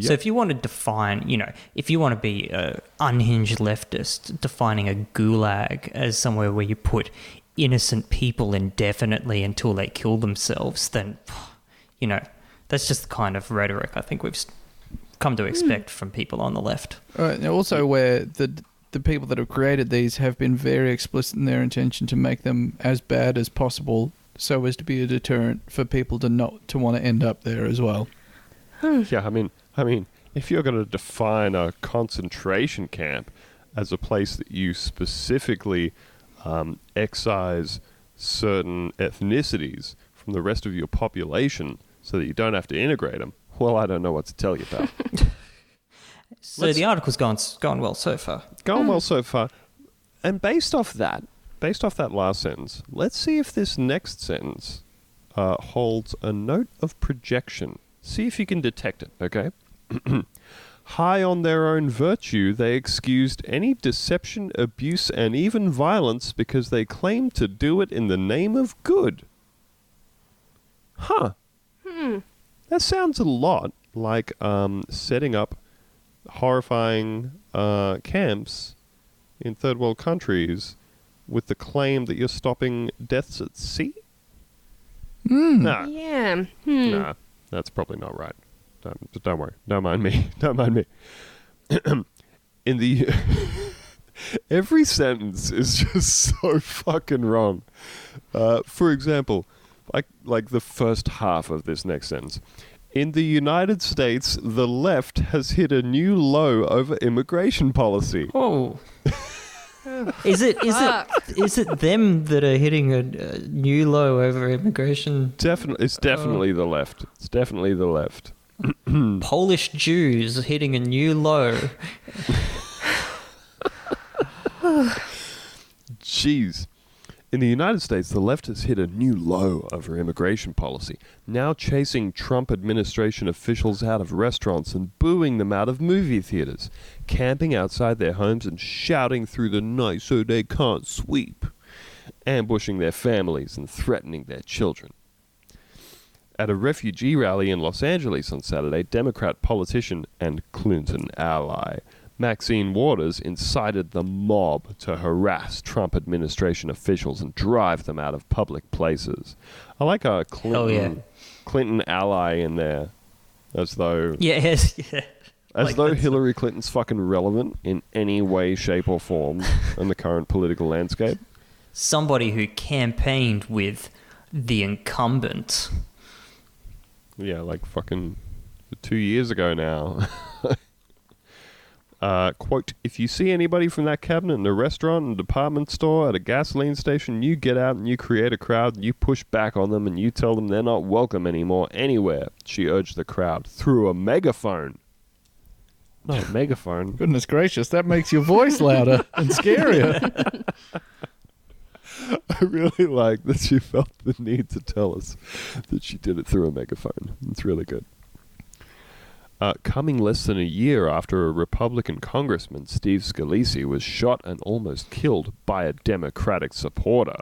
So if you want to define, you know, if you want to be an unhinged leftist, defining a gulag as somewhere where you put innocent people indefinitely until they kill themselves, then, you know, that's just the kind of rhetoric I think we've come to expect from people on the left. And also where the people that have created these have been very explicit in their intention to make them as bad as possible so as to be a deterrent for people to not to want to end up there as well. Yeah, I mean, if you're going to define a concentration camp as a place that you specifically excise certain ethnicities from the rest of your population so that you don't have to integrate them, well, I don't know what to tell you about. So the article's gone well so far. Gone well so far. And based off that last sentence, let's see if this next sentence holds a note of projection. See if you can detect it, okay? High on their own virtue, they excused any deception, abuse, and even violence because they claimed to do it in the name of good. Huh. Hmm. That sounds a lot like setting up horrifying camps in third world countries with the claim that you're stopping deaths at sea? Mm. No. Yeah. Hmm. Nah, that's probably not right. Don't worry. Don't mind me. Don't mind me. In the... Every sentence is just so fucking wrong. For example... Like the first half of this next sentence. In the United States, the left has hit a new low over immigration policy. Oh. Is it them that are hitting a new low over immigration? It's definitely the left. It's definitely the left. Polish Jews hitting a new low. Jeez. In the United States, the left has hit a new low over immigration policy, now chasing Trump administration officials out of restaurants and booing them out of movie theaters, camping outside their homes and shouting through the night so they can't sweep, ambushing their families and threatening their children. At a refugee rally in Los Angeles on Saturday, Democrat politician and Clinton ally Maxine Waters incited the mob to harass Trump administration officials and drive them out of public places. I like a Clinton ally in there, as though... Yeah. As though Hillary Clinton's fucking relevant in any way, shape, or form in the current political landscape. Somebody who campaigned with the incumbent. Yeah, like fucking 2 years ago now. Quote, if you see anybody from that cabinet in a restaurant, in a department store, at a gasoline station, you get out and you create a crowd and you push back on them and you tell them they're not welcome anymore anywhere, she urged the crowd through a megaphone. Not a megaphone. Goodness gracious, that makes your voice louder and scarier. I really like that she felt the need to tell us that she did it through a megaphone. It's really good. Coming less than a year after a Republican congressman, Steve Scalise, was shot and almost killed by a Democratic supporter,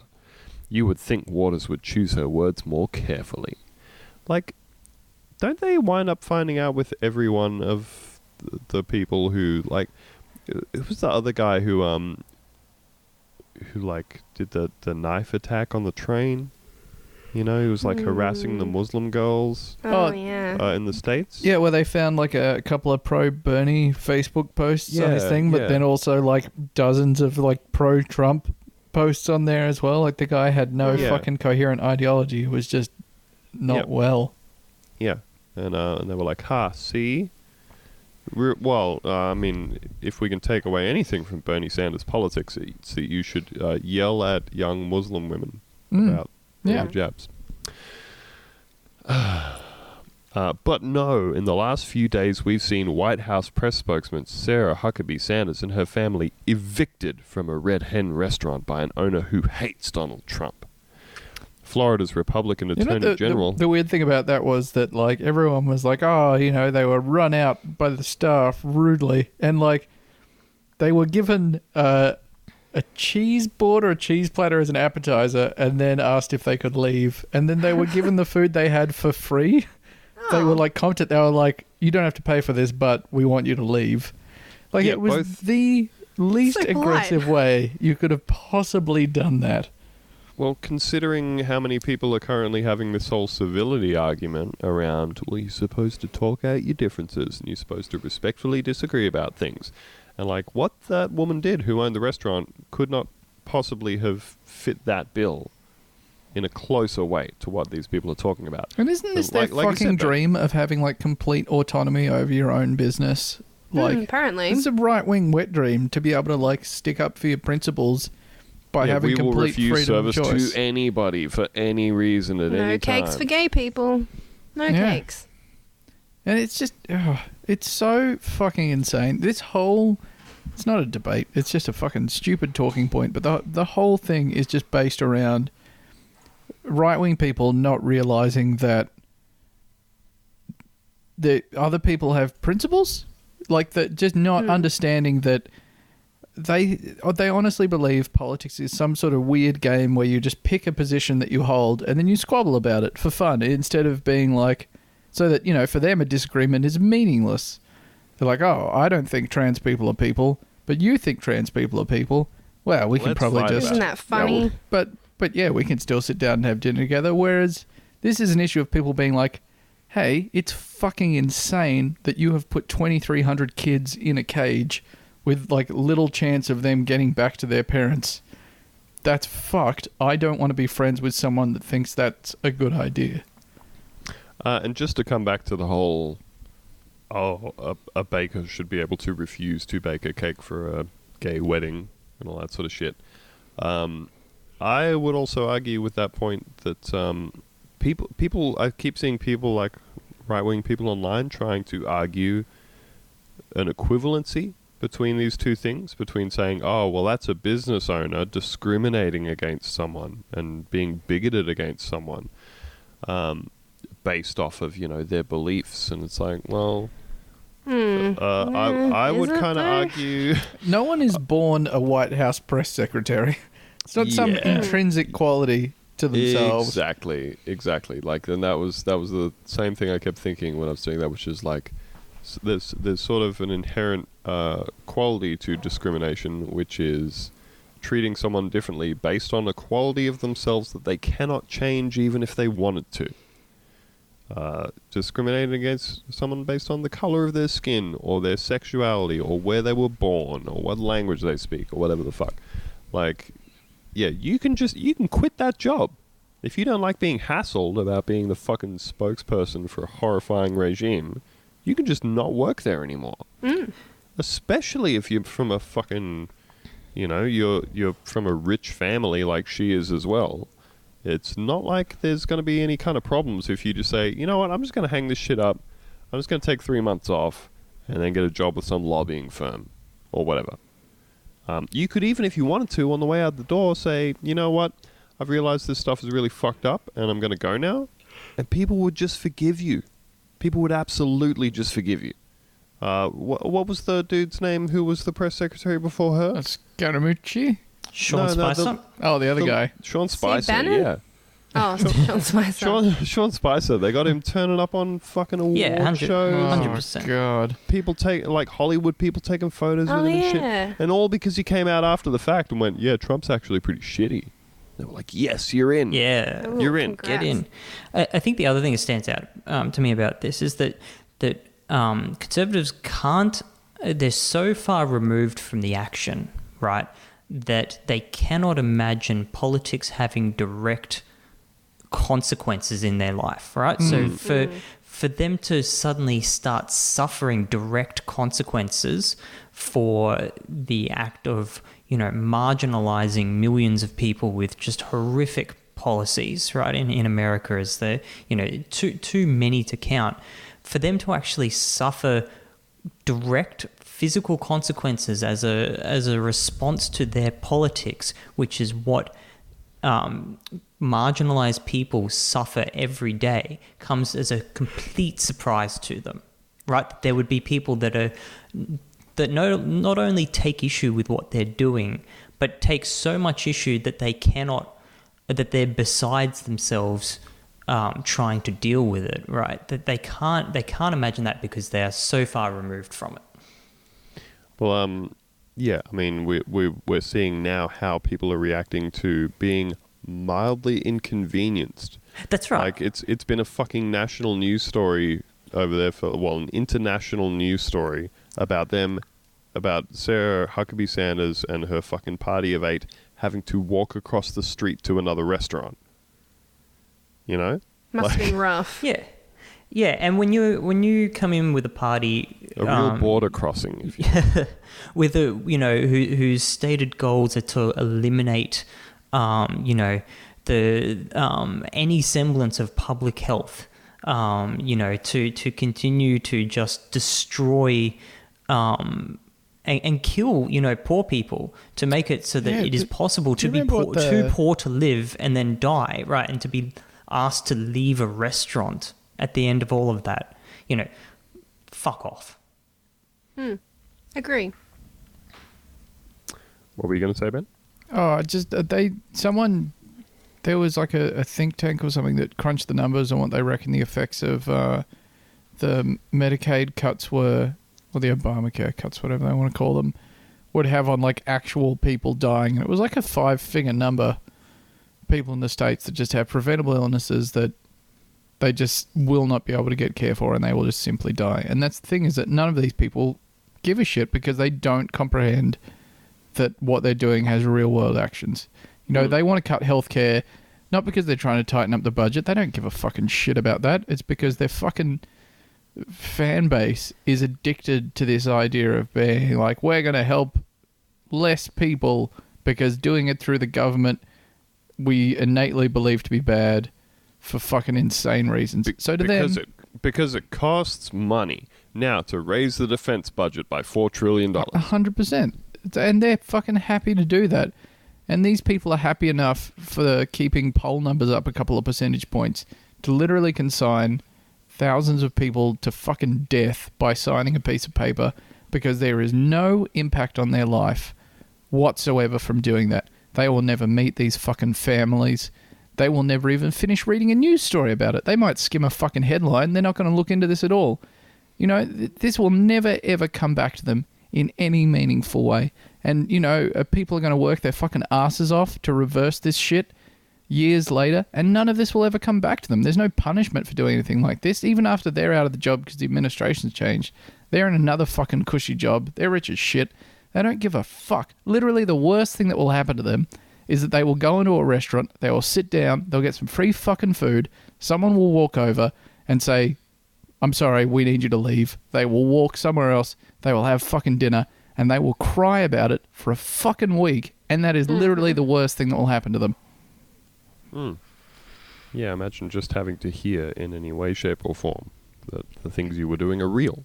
you would think Waters would choose her words more carefully. Like, don't they wind up finding out with every one of the people who, like... It was the other guy who did the knife attack on the train... You know, he was, like, harassing the Muslim girls in the States. Yeah, where they found, like, a couple of pro-Bernie Facebook posts on his thing, but then also, like, dozens of, like, pro-Trump posts on there as well. Like, the guy had no fucking coherent ideology. He was just not well. Yeah. And they were like, see? I mean, if we can take away anything from Bernie Sanders' politics, it's that you should yell at young Muslim women about... Yeah, jabs. But no, in the last few days, we've seen White House press spokesman Sarah Huckabee Sanders and her family evicted from a Red Hen restaurant by an owner who hates Donald Trump. Florida's Republican Attorney General... The weird thing about that was that, like, everyone was like, they were run out by the staff rudely. And, like, they were given... a cheese board or a cheese platter as an appetizer, and then asked if they could leave. And then they were given the food they had for free. They were like, they were like, you don't have to pay for this, but we want you to leave. Like, it was the least aggressive way you could have possibly done that. Well, considering how many people are currently having this whole civility argument around, well, you're supposed to talk out your differences and you're supposed to respectfully disagree about things. And, like, what that woman did who owned the restaurant could not possibly have fit that bill in a closer way to what these people are talking about. And isn't this their fucking dream of having, like, complete autonomy over your own business? Like, apparently. It's a right-wing wet dream to be able to, like, stick up for your principles by having complete freedom of choice. We will refuse service to anybody for any reason at any time. No cakes for gay people. No cakes. And it's just... it's so fucking insane. This whole... It's not a debate. It's just a fucking stupid talking point. But the whole thing is just based around right-wing people not realizing that the other people have principles. Like, that, just not understanding that they honestly believe politics is some sort of weird game where you just pick a position that you hold and then you squabble about it for fun instead of being like... So that, you know, for them, a disagreement is meaningless. They're like, I don't think trans people are people, but you think trans people are people. Well, we can probably just... Isn't that funny? Yeah, but we can still sit down and have dinner together. Whereas this is an issue of people being like, hey, it's fucking insane that you have put 2,300 kids in a cage with, like, little chance of them getting back to their parents. That's fucked. I don't want to be friends with someone that thinks that's a good idea. And just to come back to the whole, a baker should be able to refuse to bake a cake for a gay wedding and all that sort of shit. I would also argue with that point that people, I keep seeing people, like, right-wing people online trying to argue an equivalency between these two things, between saying, that's a business owner discriminating against someone and being bigoted against someone. Based off of, you know, their beliefs, and it's like, well, I would kind of argue... No one is born a White House press secretary. It's not some intrinsic quality to themselves. Exactly. Like, and that was the same thing I kept thinking when I was doing that, which is like, So there's sort of an inherent quality to discrimination, which is treating someone differently based on a quality of themselves that they cannot change even if they wanted to. Discriminating against someone based on the color of their skin or their sexuality or where they were born or what language they speak or whatever the fuck. Like, yeah, you can quit that job. If you don't like being hassled about being the fucking spokesperson for a horrifying regime, you can just not work there anymore. Mm. Especially if you're from a fucking, you know, you're from a rich family like she is as well. It's not like there's going to be any kind of problems if you just say, you know what, I'm just going to hang this shit up. I'm just going to take 3 months off and then get a job with some lobbying firm or whatever. You could even, if you wanted to, on the way out the door, say, you know what, I've realized this stuff is really fucked up and I'm going to go now. And people would just forgive you. People would absolutely just forgive you. What was the dude's name who was the press secretary before her? That's Scaramucci? Sean Spicer? The other guy. Sean Spicer, yeah. Oh, Sean Spicer. Sean Spicer. They got him turning up on fucking award shows. 100%. Oh, God. People take, like, Hollywood people taking photos with him and shit. And all because he came out after the fact and went, yeah, Trump's actually pretty shitty. They were like, yes, you're in. Yeah. Ooh, you're in. Congrats. Get in. I think the other thing that stands out to me about this is that conservatives can't, they're so far removed from the action, right, that they cannot imagine politics having direct consequences in their life, right? Mm. So for them to suddenly start suffering direct consequences for the act of, you know, marginalizing millions of people with just horrific policies, right? In America, is the, you know, too many to count. For them to actually suffer direct physical consequences as a response to their politics, which is what marginalized people suffer every day, comes as a complete surprise to them, right? There would be people that not only take issue with what they're doing, but take so much issue that they cannot, that they're besides themselves trying to deal with it, right? That they can't imagine that because they are so far removed from it. Well, yeah, I mean, we're seeing now how people are reacting to being mildly inconvenienced. That's right. Like it's been a fucking national news story over there an international news story about Sarah Huckabee Sanders and her fucking party of 8 having to walk across the street to another restaurant. You know? Must have been rough. Yeah. Yeah, and when you come in with a party, a real border crossing, if you know. With a, you know, whose stated goals are to eliminate you know, the any semblance of public health, you know, to continue to just destroy and kill, you know, poor people, to make it so that it is possible to be poor, too poor to live and then die, right? And to be asked to leave a restaurant at the end of all of that, you know, fuck off. Agree. What were you going to say, Ben? Oh, just there was like a think tank or something that crunched the numbers on what they reckon the effects of the Medicaid cuts were, or the Obamacare cuts, whatever they want to call them, would have on like actual people dying. And it was like a 5-figure number of people in the States that just have preventable illnesses that they just will not be able to get care for, and they will just simply die. And that's the thing, is that none of these people give a shit because they don't comprehend that what they're doing has real world actions. You know, they want to cut healthcare not because they're trying to tighten up the budget. They don't give a fucking shit about that. It's because their fucking fan base is addicted to this idea of being like, we're going to help less people because doing it through the government we innately believe to be bad for fucking insane reasons. Because it costs money now to raise the defense budget by $4 trillion. 100%. And they're fucking happy to do that. And these people are happy enough for keeping poll numbers up a couple of percentage points to literally consign thousands of people to fucking death by signing a piece of paper because there is no impact on their life whatsoever from doing that. They will never meet these fucking families. They will never even finish reading a news story about it. They might skim a fucking headline. They're not going to look into this at all. You know, this will never, ever come back to them in any meaningful way. And, you know, people are going to work their fucking asses off to reverse this shit years later, and none of this will ever come back to them. There's no punishment for doing anything like this, even after they're out of the job because the administration's changed. They're in another fucking cushy job. They're rich as shit. They don't give a fuck. Literally, the worst thing that will happen to them is that they will go into a restaurant, they will sit down, they'll get some free fucking food, someone will walk over and say, I'm sorry, we need you to leave. They will walk somewhere else, they will have fucking dinner, and they will cry about it for a fucking week, and that is literally the worst thing that will happen to them. Mm. Yeah, imagine just having to hear in any way, shape, or form that the things you were doing are real.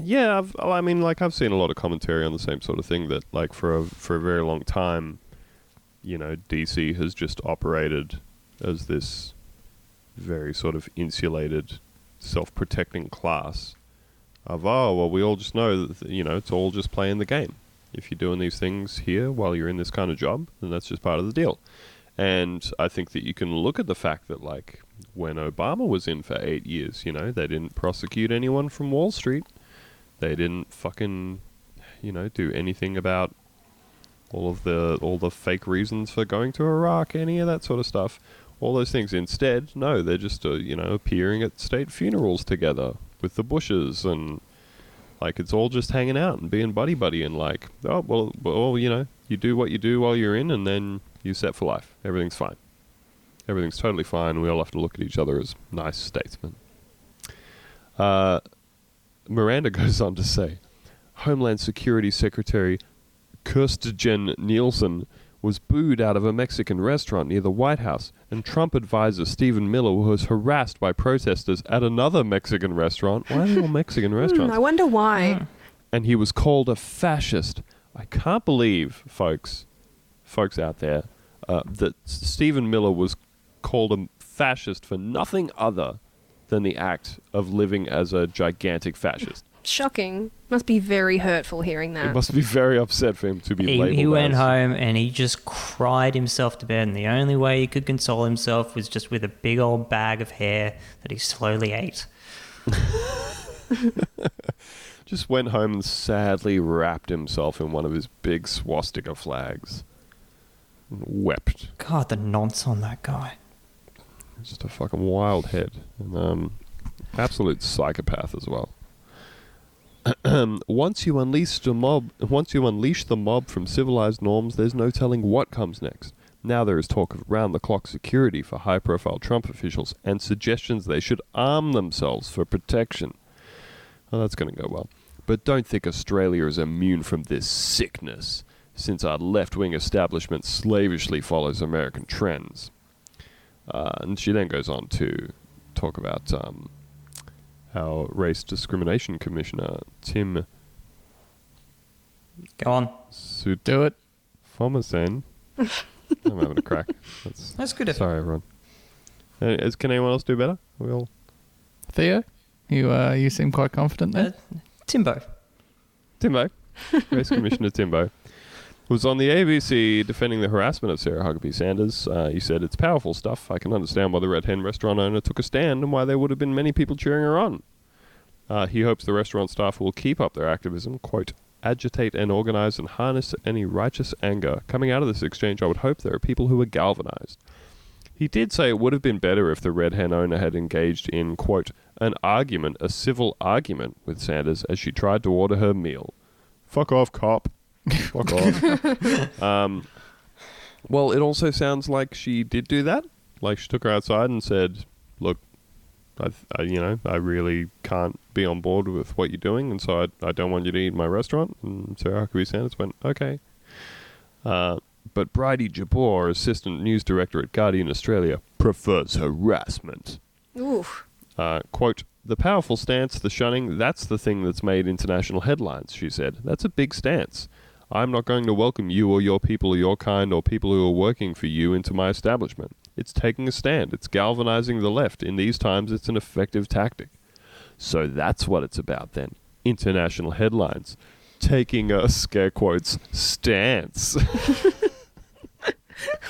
Yeah, I mean, like, I've seen a lot of commentary on the same sort of thing, that, like, for a very long time, you know, DC has just operated as this very sort of insulated, self-protecting class of, oh, well, we all just know that, you know, it's all just playing the game. If you're doing these things here while you're in this kind of job, then that's just part of the deal. And I think that you can look at the fact that, like, when Obama was in for 8 years, you know, they didn't prosecute anyone from Wall Street. They didn't fucking, you know, do anything about all the fake reasons for going to Iraq, any of that sort of stuff. All those things. Instead, no, they're just, you know, appearing at state funerals together with the Bushes, and, like, it's all just hanging out and being buddy-buddy and, like, oh, well, you know, you do what you do while you're in, and then you're set for life. Everything's fine. Everything's totally fine. We all have to look at each other as nice statesmen. Miranda goes on to say, Homeland Security Secretary Kirstjen Nielsen was booed out of a Mexican restaurant near the White House, and Trump advisor Stephen Miller was harassed by protesters at another Mexican restaurant. Why are they all Mexican restaurants? I wonder why. And he was called a fascist. I can't believe, folks out there, that Stephen Miller was called a fascist for nothing other than the act of living as a gigantic fascist. Shocking. Must be very hurtful hearing that. It must be very upset for him to be labelled. He went home and he just cried himself to bed, and the only way he could console himself was just with a big old bag of hair that he slowly ate. Just went home and sadly wrapped himself in one of his big swastika flags. And wept. God, the nonce on that guy. Just a fucking wild head. And, absolute psychopath as well. Once you unleash the mob from civilized norms, there's no telling what comes next. Now there is talk of round-the-clock security for high-profile Trump officials and suggestions they should arm themselves for protection. Well, that's going to go well. But don't think Australia is immune from this sickness, since our left-wing establishment slavishly follows American trends. And she then goes on to talk about our Race Discrimination Commissioner, Tim... Go on. Do it. Fomersen. I'm having a crack. That's good. Sorry, everyone. Can anyone else do better? Theo, you seem quite confident there. Timbo. Race Commissioner Timbo was on the ABC defending the harassment of Sarah Huckabee Sanders. He said, it's powerful stuff. I can understand why the Red Hen restaurant owner took a stand and why there would have been many people cheering her on. He hopes the restaurant staff will keep up their activism, quote, agitate and organize and harness any righteous anger. Coming out of this exchange, I would hope there are people who are galvanized. He did say it would have been better if the Red Hen owner had engaged in, quote, an argument, a civil argument with Sanders as she tried to order her meal. Fuck off, cop. Fuck off. Well, it also sounds like she did do that. Like, she took her outside and said, look, I really can't be on board with what you're doing, and so I don't want you to eat my restaurant. And Sarah Huckabee Sanders went, okay. But Bridie Jabour, assistant news director at Guardian Australia, prefers harassment. Oof. Quote, the powerful stance, the shunning, that's the thing that's made international headlines, she said. That's a big stance. I'm not going to welcome you or your people or your kind or people who are working for you into my establishment. It's taking a stand. It's galvanizing the left. In these times, it's an effective tactic. So that's what it's about then. International headlines. Taking a, scare quotes, stance.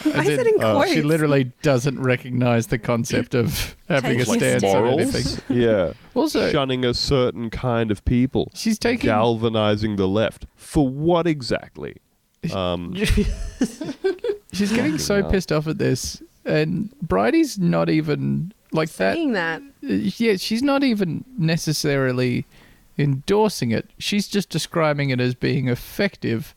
Why is it in quotes? She literally doesn't recognise the concept of having a stance on anything. Yeah. Also, shunning a certain kind of people. She's taking... Galvanising the left. For what exactly? She's getting so pissed off at this. And Bridie's not even... like saying that. Yeah, she's not even necessarily endorsing it. She's just describing it as being effective,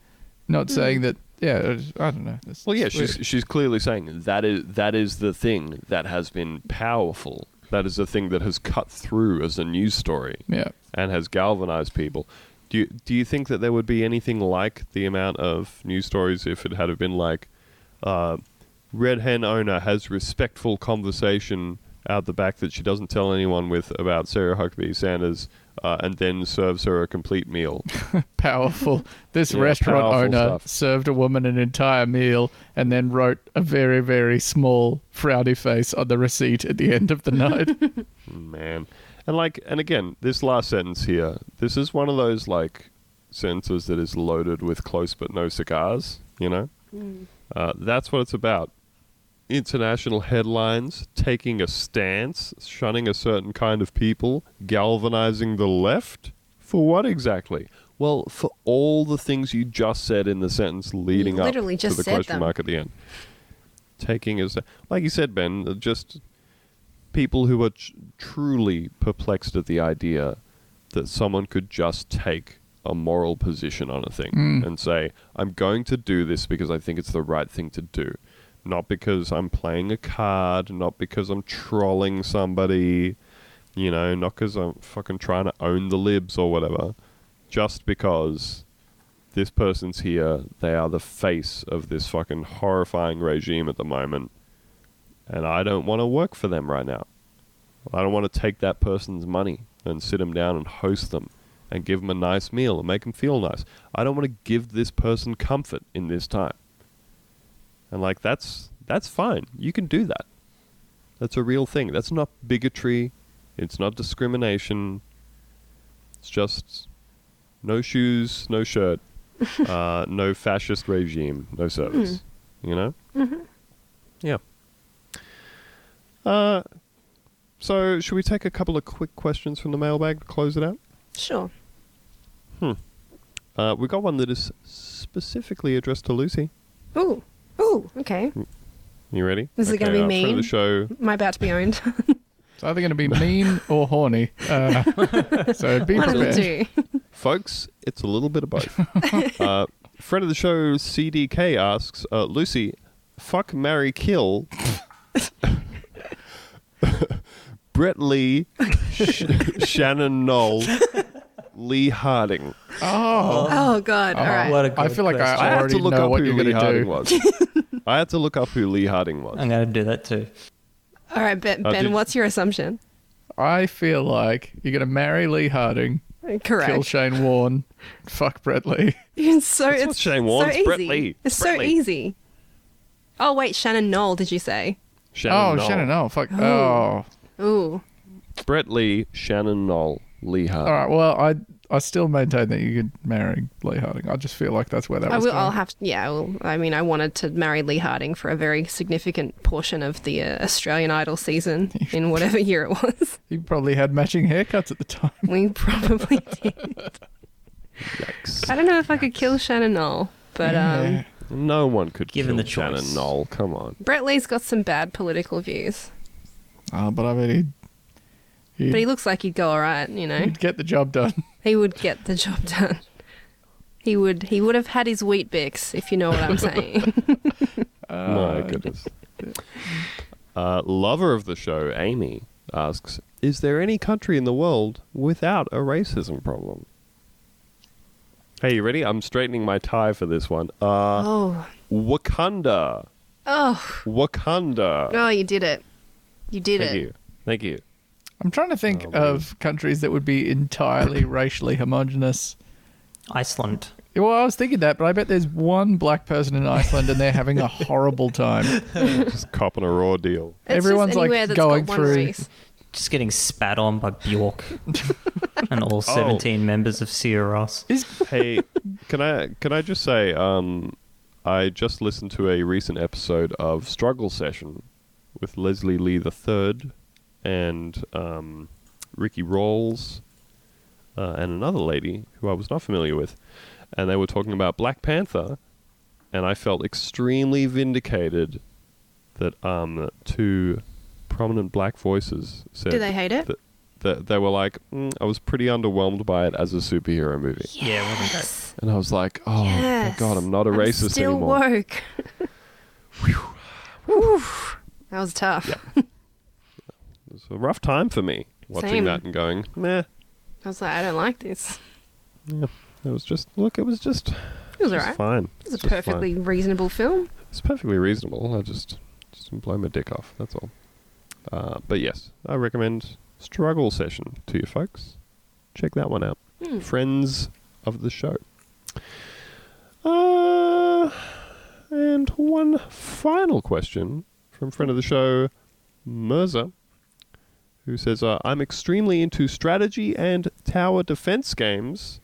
not saying that... Yeah, I don't know. That's, well, yeah, she's clearly saying that is the thing that has been powerful. That is the thing that has cut through as a news story. Yeah. And has galvanized people. Do you think that there would be anything like the amount of news stories if it had been like, Red Hen owner has respectful conversation out the back that she doesn't tell anyone with about Sarah Huckabee Sanders, and then serves her a complete meal. Powerful. This restaurant powerful owner served a woman an entire meal and then wrote a very, very small frowny face on the receipt at the end of the night. Man. And again, this last sentence here, this is one of those sentences that is loaded with close but no cigars, you know? Mm. That's what it's about. International headlines, taking a stance, shunning a certain kind of people, galvanizing the left? For what exactly? Well, for all the things you just said in the sentence leading up to the question mark at the end. Taking a stance. Like you said, Ben, just people who are truly perplexed at the idea that someone could just take a moral position on a thing and say, I'm going to do this because I think it's the right thing to do. Not because I'm playing a card, not because I'm trolling somebody, not because I'm fucking trying to own the libs or whatever. Just because this person's here, they are the face of this fucking horrifying regime at the moment, and I don't want to work for them right now. I don't want to take that person's money and sit them down and host them and give them a nice meal and make them feel nice. I don't want to give this person comfort in this time. And that's fine. You can do that. That's a real thing. That's not bigotry. It's not discrimination. It's just no shoes, no shirt, no fascist regime, no service. You know? Mm-hmm. Yeah. So should we take a couple of quick questions from the mailbag to close it out? Sure. We got one that is specifically addressed to Lucy. Ooh. Ooh, okay. You ready? Is it going to be mean? The show. Am I about to be owned? It's either going to be mean or horny. So be prepared. Folks, it's a little bit of both. Friend of the show, CDK, asks, Lucy, fuck, marry, kill. Brett Lee, Shannon Knoll. Lee Harding. Oh God! All right. What a good I feel like question. I already know what you're going to do. I had to look up who Lee Harding was. I'm going to do that too. All right, Ben, what's your assumption? I feel like you're going to marry Lee Harding. Correct. Kill Shane Warne. Fuck Brett Lee. It's not Shane Warne. So it's Brett Lee. It's Brett Lee. Easy. Oh wait, Shannon Knoll. Did you say? Shannon Knoll. Shannon Knoll. Fuck. Ooh. Oh. Ooh. Brett Lee, Shannon Knoll. Lee Harding. All right, well, I still maintain that you could marry Lee Harding. I just feel like that's where that was going. I'll have to, I wanted to marry Lee Harding for a very significant portion of the Australian Idol season in whatever year it was. You probably had matching haircuts at the time. We probably did. Yikes. I don't know if I could kill Shannon Knoll, but... Yeah. No one could kill Shannon Knoll, come on. Brett Lee's got some bad political views. But I mean, But he looks like he'd go all right, He'd get the job done. He would get the job done. He would have had his Weet-Bix, if you know what I'm saying. My goodness. Lover of the show, Amy, asks, is there any country in the world without a racism problem? Hey, you ready? I'm straightening my tie for this one. Wakanda. Oh. Wakanda. Oh, you did it. Thank you. I'm trying to think of countries that would be entirely racially homogenous. Iceland. Well, I was thinking that, but I bet there's one black person in Iceland and they're having a horrible time. Just copping a raw deal. Everyone's going through... Race. Just getting spat on by Bjork and all 17 members of Sia Ross. Hey, can I just say, I just listened to a recent episode of Struggle Session with Leslie Lee III and Ricky Rawls and another lady who I was not familiar with. And they were talking about Black Panther, and I felt extremely vindicated that two prominent black voices said... Do they hate it? That they were like, I was pretty underwhelmed by it as a superhero movie. Yes. Yeah, wasn't it? And I was like, oh, yes. Thank God, I'm not a racist anymore. I'm still woke. Whew. That was tough. Yeah. It was a rough time for me watching that and going, meh. I was like, I don't like this. Yeah, it was all right. Fine. It was perfectly reasonable film. It's perfectly reasonable. I just didn't blow my dick off, that's all. But yes, I recommend... Struggle Session to you folks. Check that one out. Friends of the show. And one final question from friend of the show, Mirza, who says, I'm extremely into strategy and tower defense games.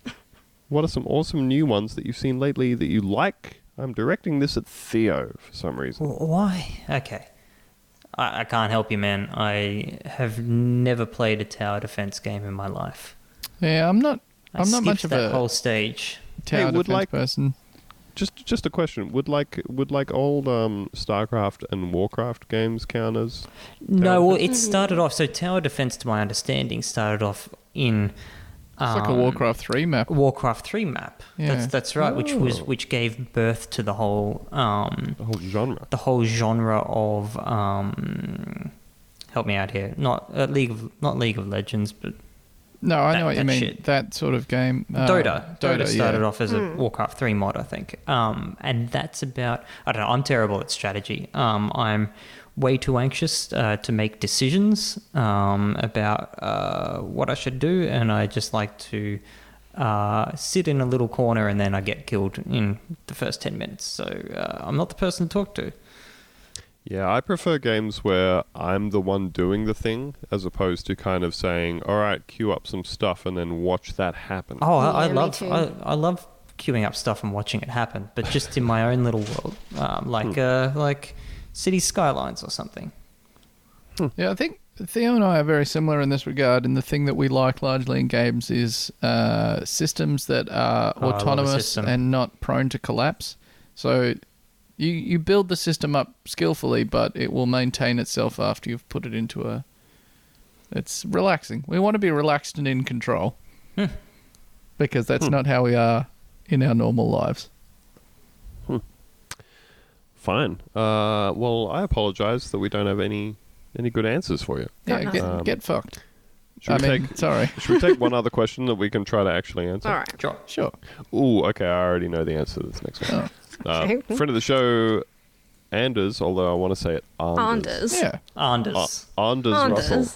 What are some awesome new ones that you've seen lately that you like? I'm directing this at Theo for some reason. Why? Okay. I can't help you, man. I have never played a tower defense game in my life. Yeah, I'm not much of a whole stage tower defense person. Just a question. Would old StarCraft and Warcraft games count as tower defense? No, well, it started off, so tower defense, to my understanding, started off in it's like a Warcraft 3 map. Warcraft 3 map. Yeah. That's right, which gave birth to the whole genre of help me out here. Not League of Legends, but no, I know what you mean. Shit. That sort of game. Dota started off as a Warcraft 3 mod, I think. And that's about, I don't know, I'm terrible at strategy. I'm way too anxious to make decisions about what I should do, and I just like to sit in a little corner and then I get killed in the first 10 minutes. So I'm not the person to talk to. Yeah, I prefer games where I'm the one doing the thing as opposed to kind of saying, all right, queue up some stuff and then watch that happen. Oh, I love queuing up stuff and watching it happen, but just in my own little world, like city skylines or something. Yeah, I think Theo and I are very similar in this regard, and the thing that we like largely in games is systems that are autonomous and not prone to collapse. So you build the system up skillfully, but it will maintain itself after you've put it into a... It's relaxing. We want to be relaxed and in control because that's not how we are in our normal lives. Fine. Well, I apologize that we don't have any good answers for you. Yeah, get fucked. Should we take one other question that we can try to actually answer? All right. Sure. Ooh, okay, I already know the answer to this next one. Oh. Friend of the show, Anders, although I want to say it Anders. Yeah. Anders. Anders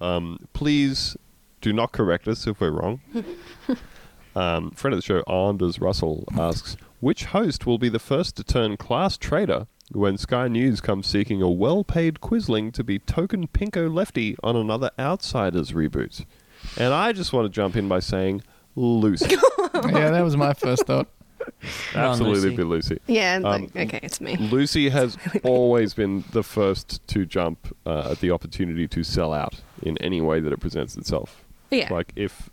Russell. Please do not correct us if we're wrong. Friend of the show, Anders Russell, asks... Which host will be the first to turn class traitor when Sky News comes seeking a well-paid quisling to be token pinko lefty on another Outsiders reboot? And I just want to jump in by saying Lucy. Yeah, that was my first thought. Absolutely Lucy. Be Lucy. Yeah, okay, it's me. Lucy has always been the first to jump at the opportunity to sell out in any way that it presents itself. Yeah. Like, if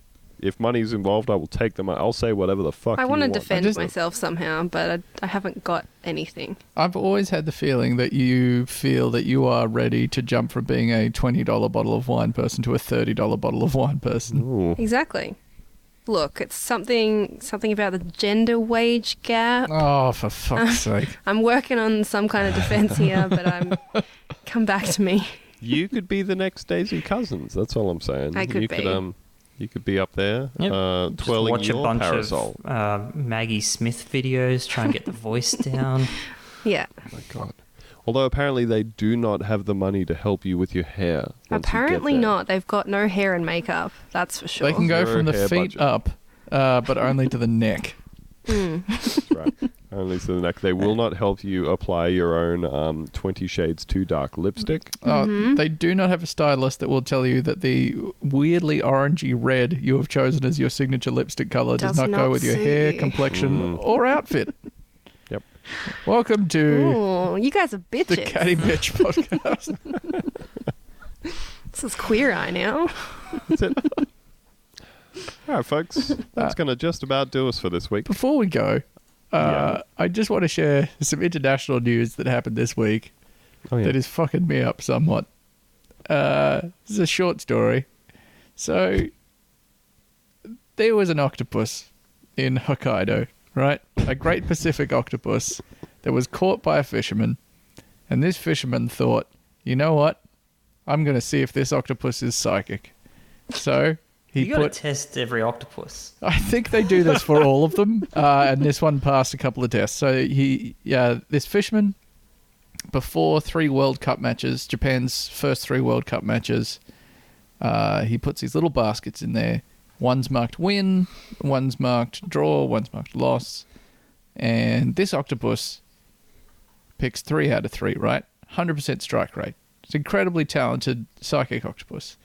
money's involved, I will take them. I'll say whatever the fuck I want. I want to defend myself somehow, but I haven't got anything. I've always had the feeling that you feel that you are ready to jump from being a $20 bottle of wine person to a $30 bottle of wine person. Ooh. Exactly. Look, it's something about the gender wage gap. Oh, for fuck's sake. I'm working on some kind of defense here, but come back to me. You could be the next Daisy Cousins. That's all I'm saying. You could be up there, yep. Twirling watch your parasol. Watch a bunch of Maggie Smith videos, try and get the voice down. Yeah. Oh, my God. Although apparently they do not have the money to help you with your hair. Apparently not. They've got no hair and makeup, that's for sure. They can go from the feet budget. Up, but only to the neck. Right. Only to the neck. They will not help you apply your own 20 Shades Too Dark lipstick. They do not have a stylist that will tell you that the weirdly orangey red you have chosen as your signature lipstick colour does not go with your hair, complexion, or outfit. Yep. Welcome to... Ooh, you guys are bitches. The Catty Bitch podcast. This is Queer Eye now. That's it. All right, folks. That's going to just about do us for this week. Before we go, I just want to share some international news that happened this week that is fucking me up somewhat. This is a short story. So, there was an octopus in Hokkaido, right? A great Pacific octopus that was caught by a fisherman. And this fisherman thought, you know what? I'm going to see if this octopus is psychic. So, he you got to test every octopus. I think they do this for all of them. And this one passed a couple of tests. So, this fisherman... Before three World Cup matches, Japan's first three World Cup matches, he puts these little baskets in there. One's marked win, one's marked draw, one's marked loss. And this octopus picks 3 out of 3, right? 100% strike rate. It's an incredibly talented psychic octopus.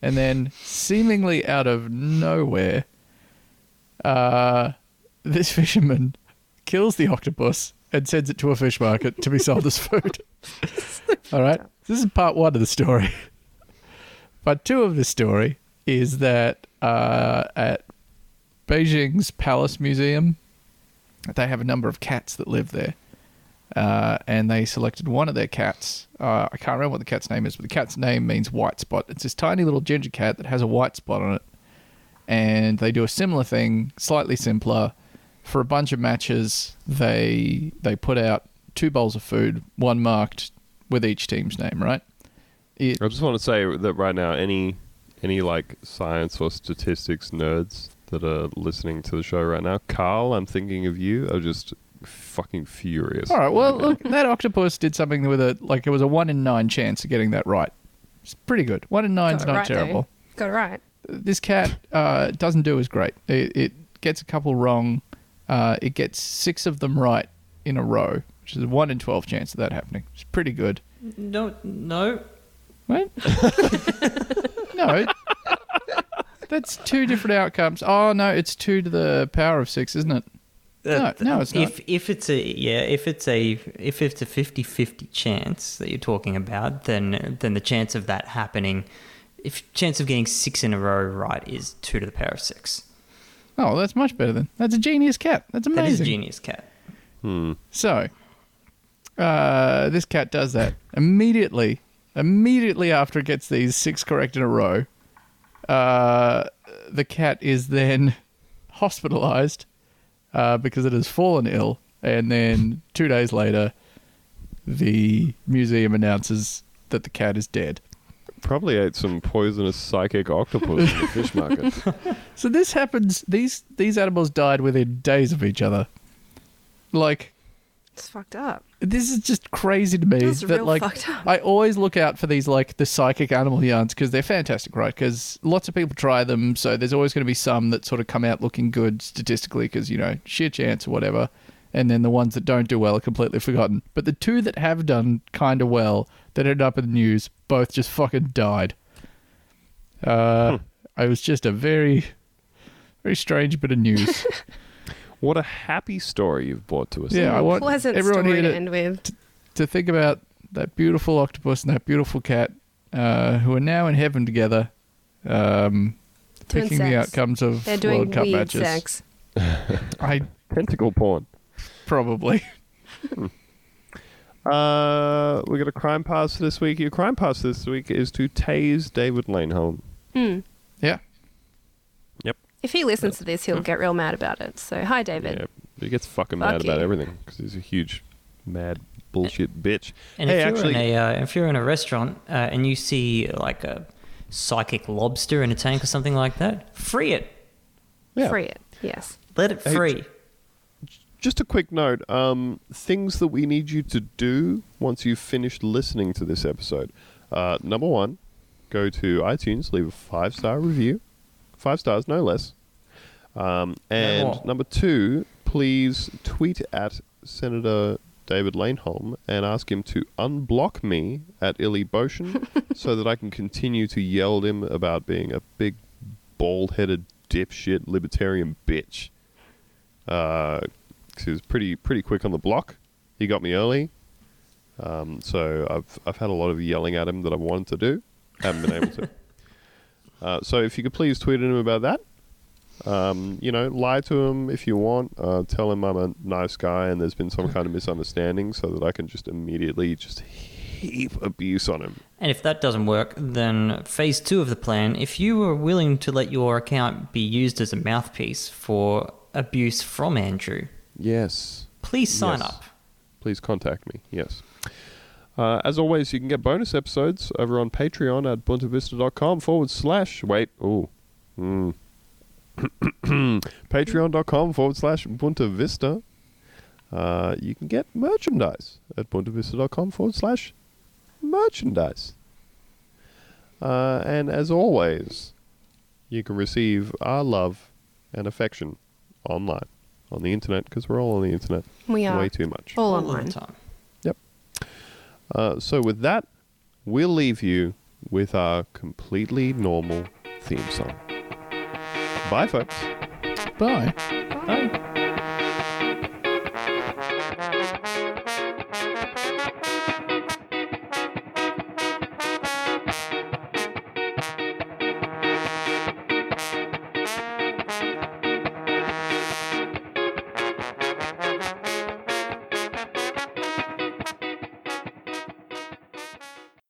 And then, seemingly out of nowhere, this fisherman kills the octopus and sends it to a fish market to be sold as food. All right? This is part 1 of the story. Part 2 of the story is that at Beijing's Palace Museum, they have a number of cats that live there. And they selected one of their cats. I can't remember what the cat's name is, but the cat's name means white spot. It's this tiny little ginger cat that has a white spot on it. And they do a similar thing, slightly simpler. For a bunch of matches, they put out 2 bowls of food, one marked with each team's name, right? I just want to say that right now, any like science or statistics nerds that are listening to the show right now, Carl, I'm thinking of you, are just fucking furious. All right, well, look, that octopus did something with it was a 1 in 9 chance of getting that right. It's pretty good. 1 in 9's not terrible. Got it right. This cat doesn't do as great. It gets a couple wrong. It gets 6 of them right in a row, which is a 1 in 12 chance of that happening. It's pretty good. No. What? No. That's 2 different outcomes. Oh, no, it's 2 to the power of 6, isn't it? No, it's not. If it's a 50-50 chance that you're talking about, then the chance of that happening, if chance of getting 6 in a row right is 2 to the power of 6. Oh, that's much better then. That's a genius cat. That's amazing. That is a genius cat. So, this cat does that. Immediately after it gets these 6 correct in a row, the cat is then hospitalized because it has fallen ill. And then 2 days later, the museum announces that the cat is dead. Probably ate some poisonous psychic octopus in the fish market. So this happens. These animals died within days of each other. Like, it's fucked up. This is just crazy to me. It's real fucked up. I always look out for these the psychic animal yarns because they're fantastic, right? Because lots of people try them, so there's always going to be some that sort of come out looking good statistically because sheer chance or whatever. And then the ones that don't do well are completely forgotten. But the 2 that have done kind of well that ended up in the news both just fucking died. It was just a very, very strange bit of news. What a happy story you've brought to us. Yeah, I want everyone here to think about that beautiful octopus and that beautiful cat who are now in heaven together, picking the outcomes of World Cup matches. They're doing weird sex. Pentacle porn. Probably. We got a crime pass this week. Your crime pass this week is to tase David Leyonhjelm. Yeah. Yep. If he listens to this, he'll get real mad about it. So, hi, David. Yeah, he gets fucking mad about everything because he's a huge, mad, bullshit bitch. And if you're in a restaurant and you see a psychic lobster in a tank or something like that, free it. Yeah. Free it. Yes. Let it free. Just a quick note, things that we need you to do once you've finished listening to this episode. Number 1, go to iTunes, leave a 5-star review. 5 stars, no less. And number 2, please tweet at Senator David Leyonhjelm and ask him to unblock me at Illy Boshin so that I can continue to yell at him about being a big, bald-headed, dipshit, libertarian bitch. 'cause he was pretty quick on the block. He got me early. So I've had a lot of yelling at him that I wanted to do. Haven't been able to. So if you could please tweet at him about that. Lie to him if you want. Tell him I'm a nice guy and there's been some kind of misunderstanding so that I can just immediately just heap abuse on him. And if that doesn't work, then phase two of the plan, if you were willing to let your account be used as a mouthpiece for abuse from Andrew, yes, please sign up. Please contact me, yes. As always, you can get bonus episodes over on Patreon at bontavista.com/ wait, ooh. Mm. patreon.com/BuntaVista. You can get merchandise at BuntaVista.com/merchandise. And as always, you can receive our love and affection online on the internet, because we're all on the internet. We are. Way too much. All online. The time. Yep. So with that, we'll leave you with our completely normal theme song. Bye, folks. Bye.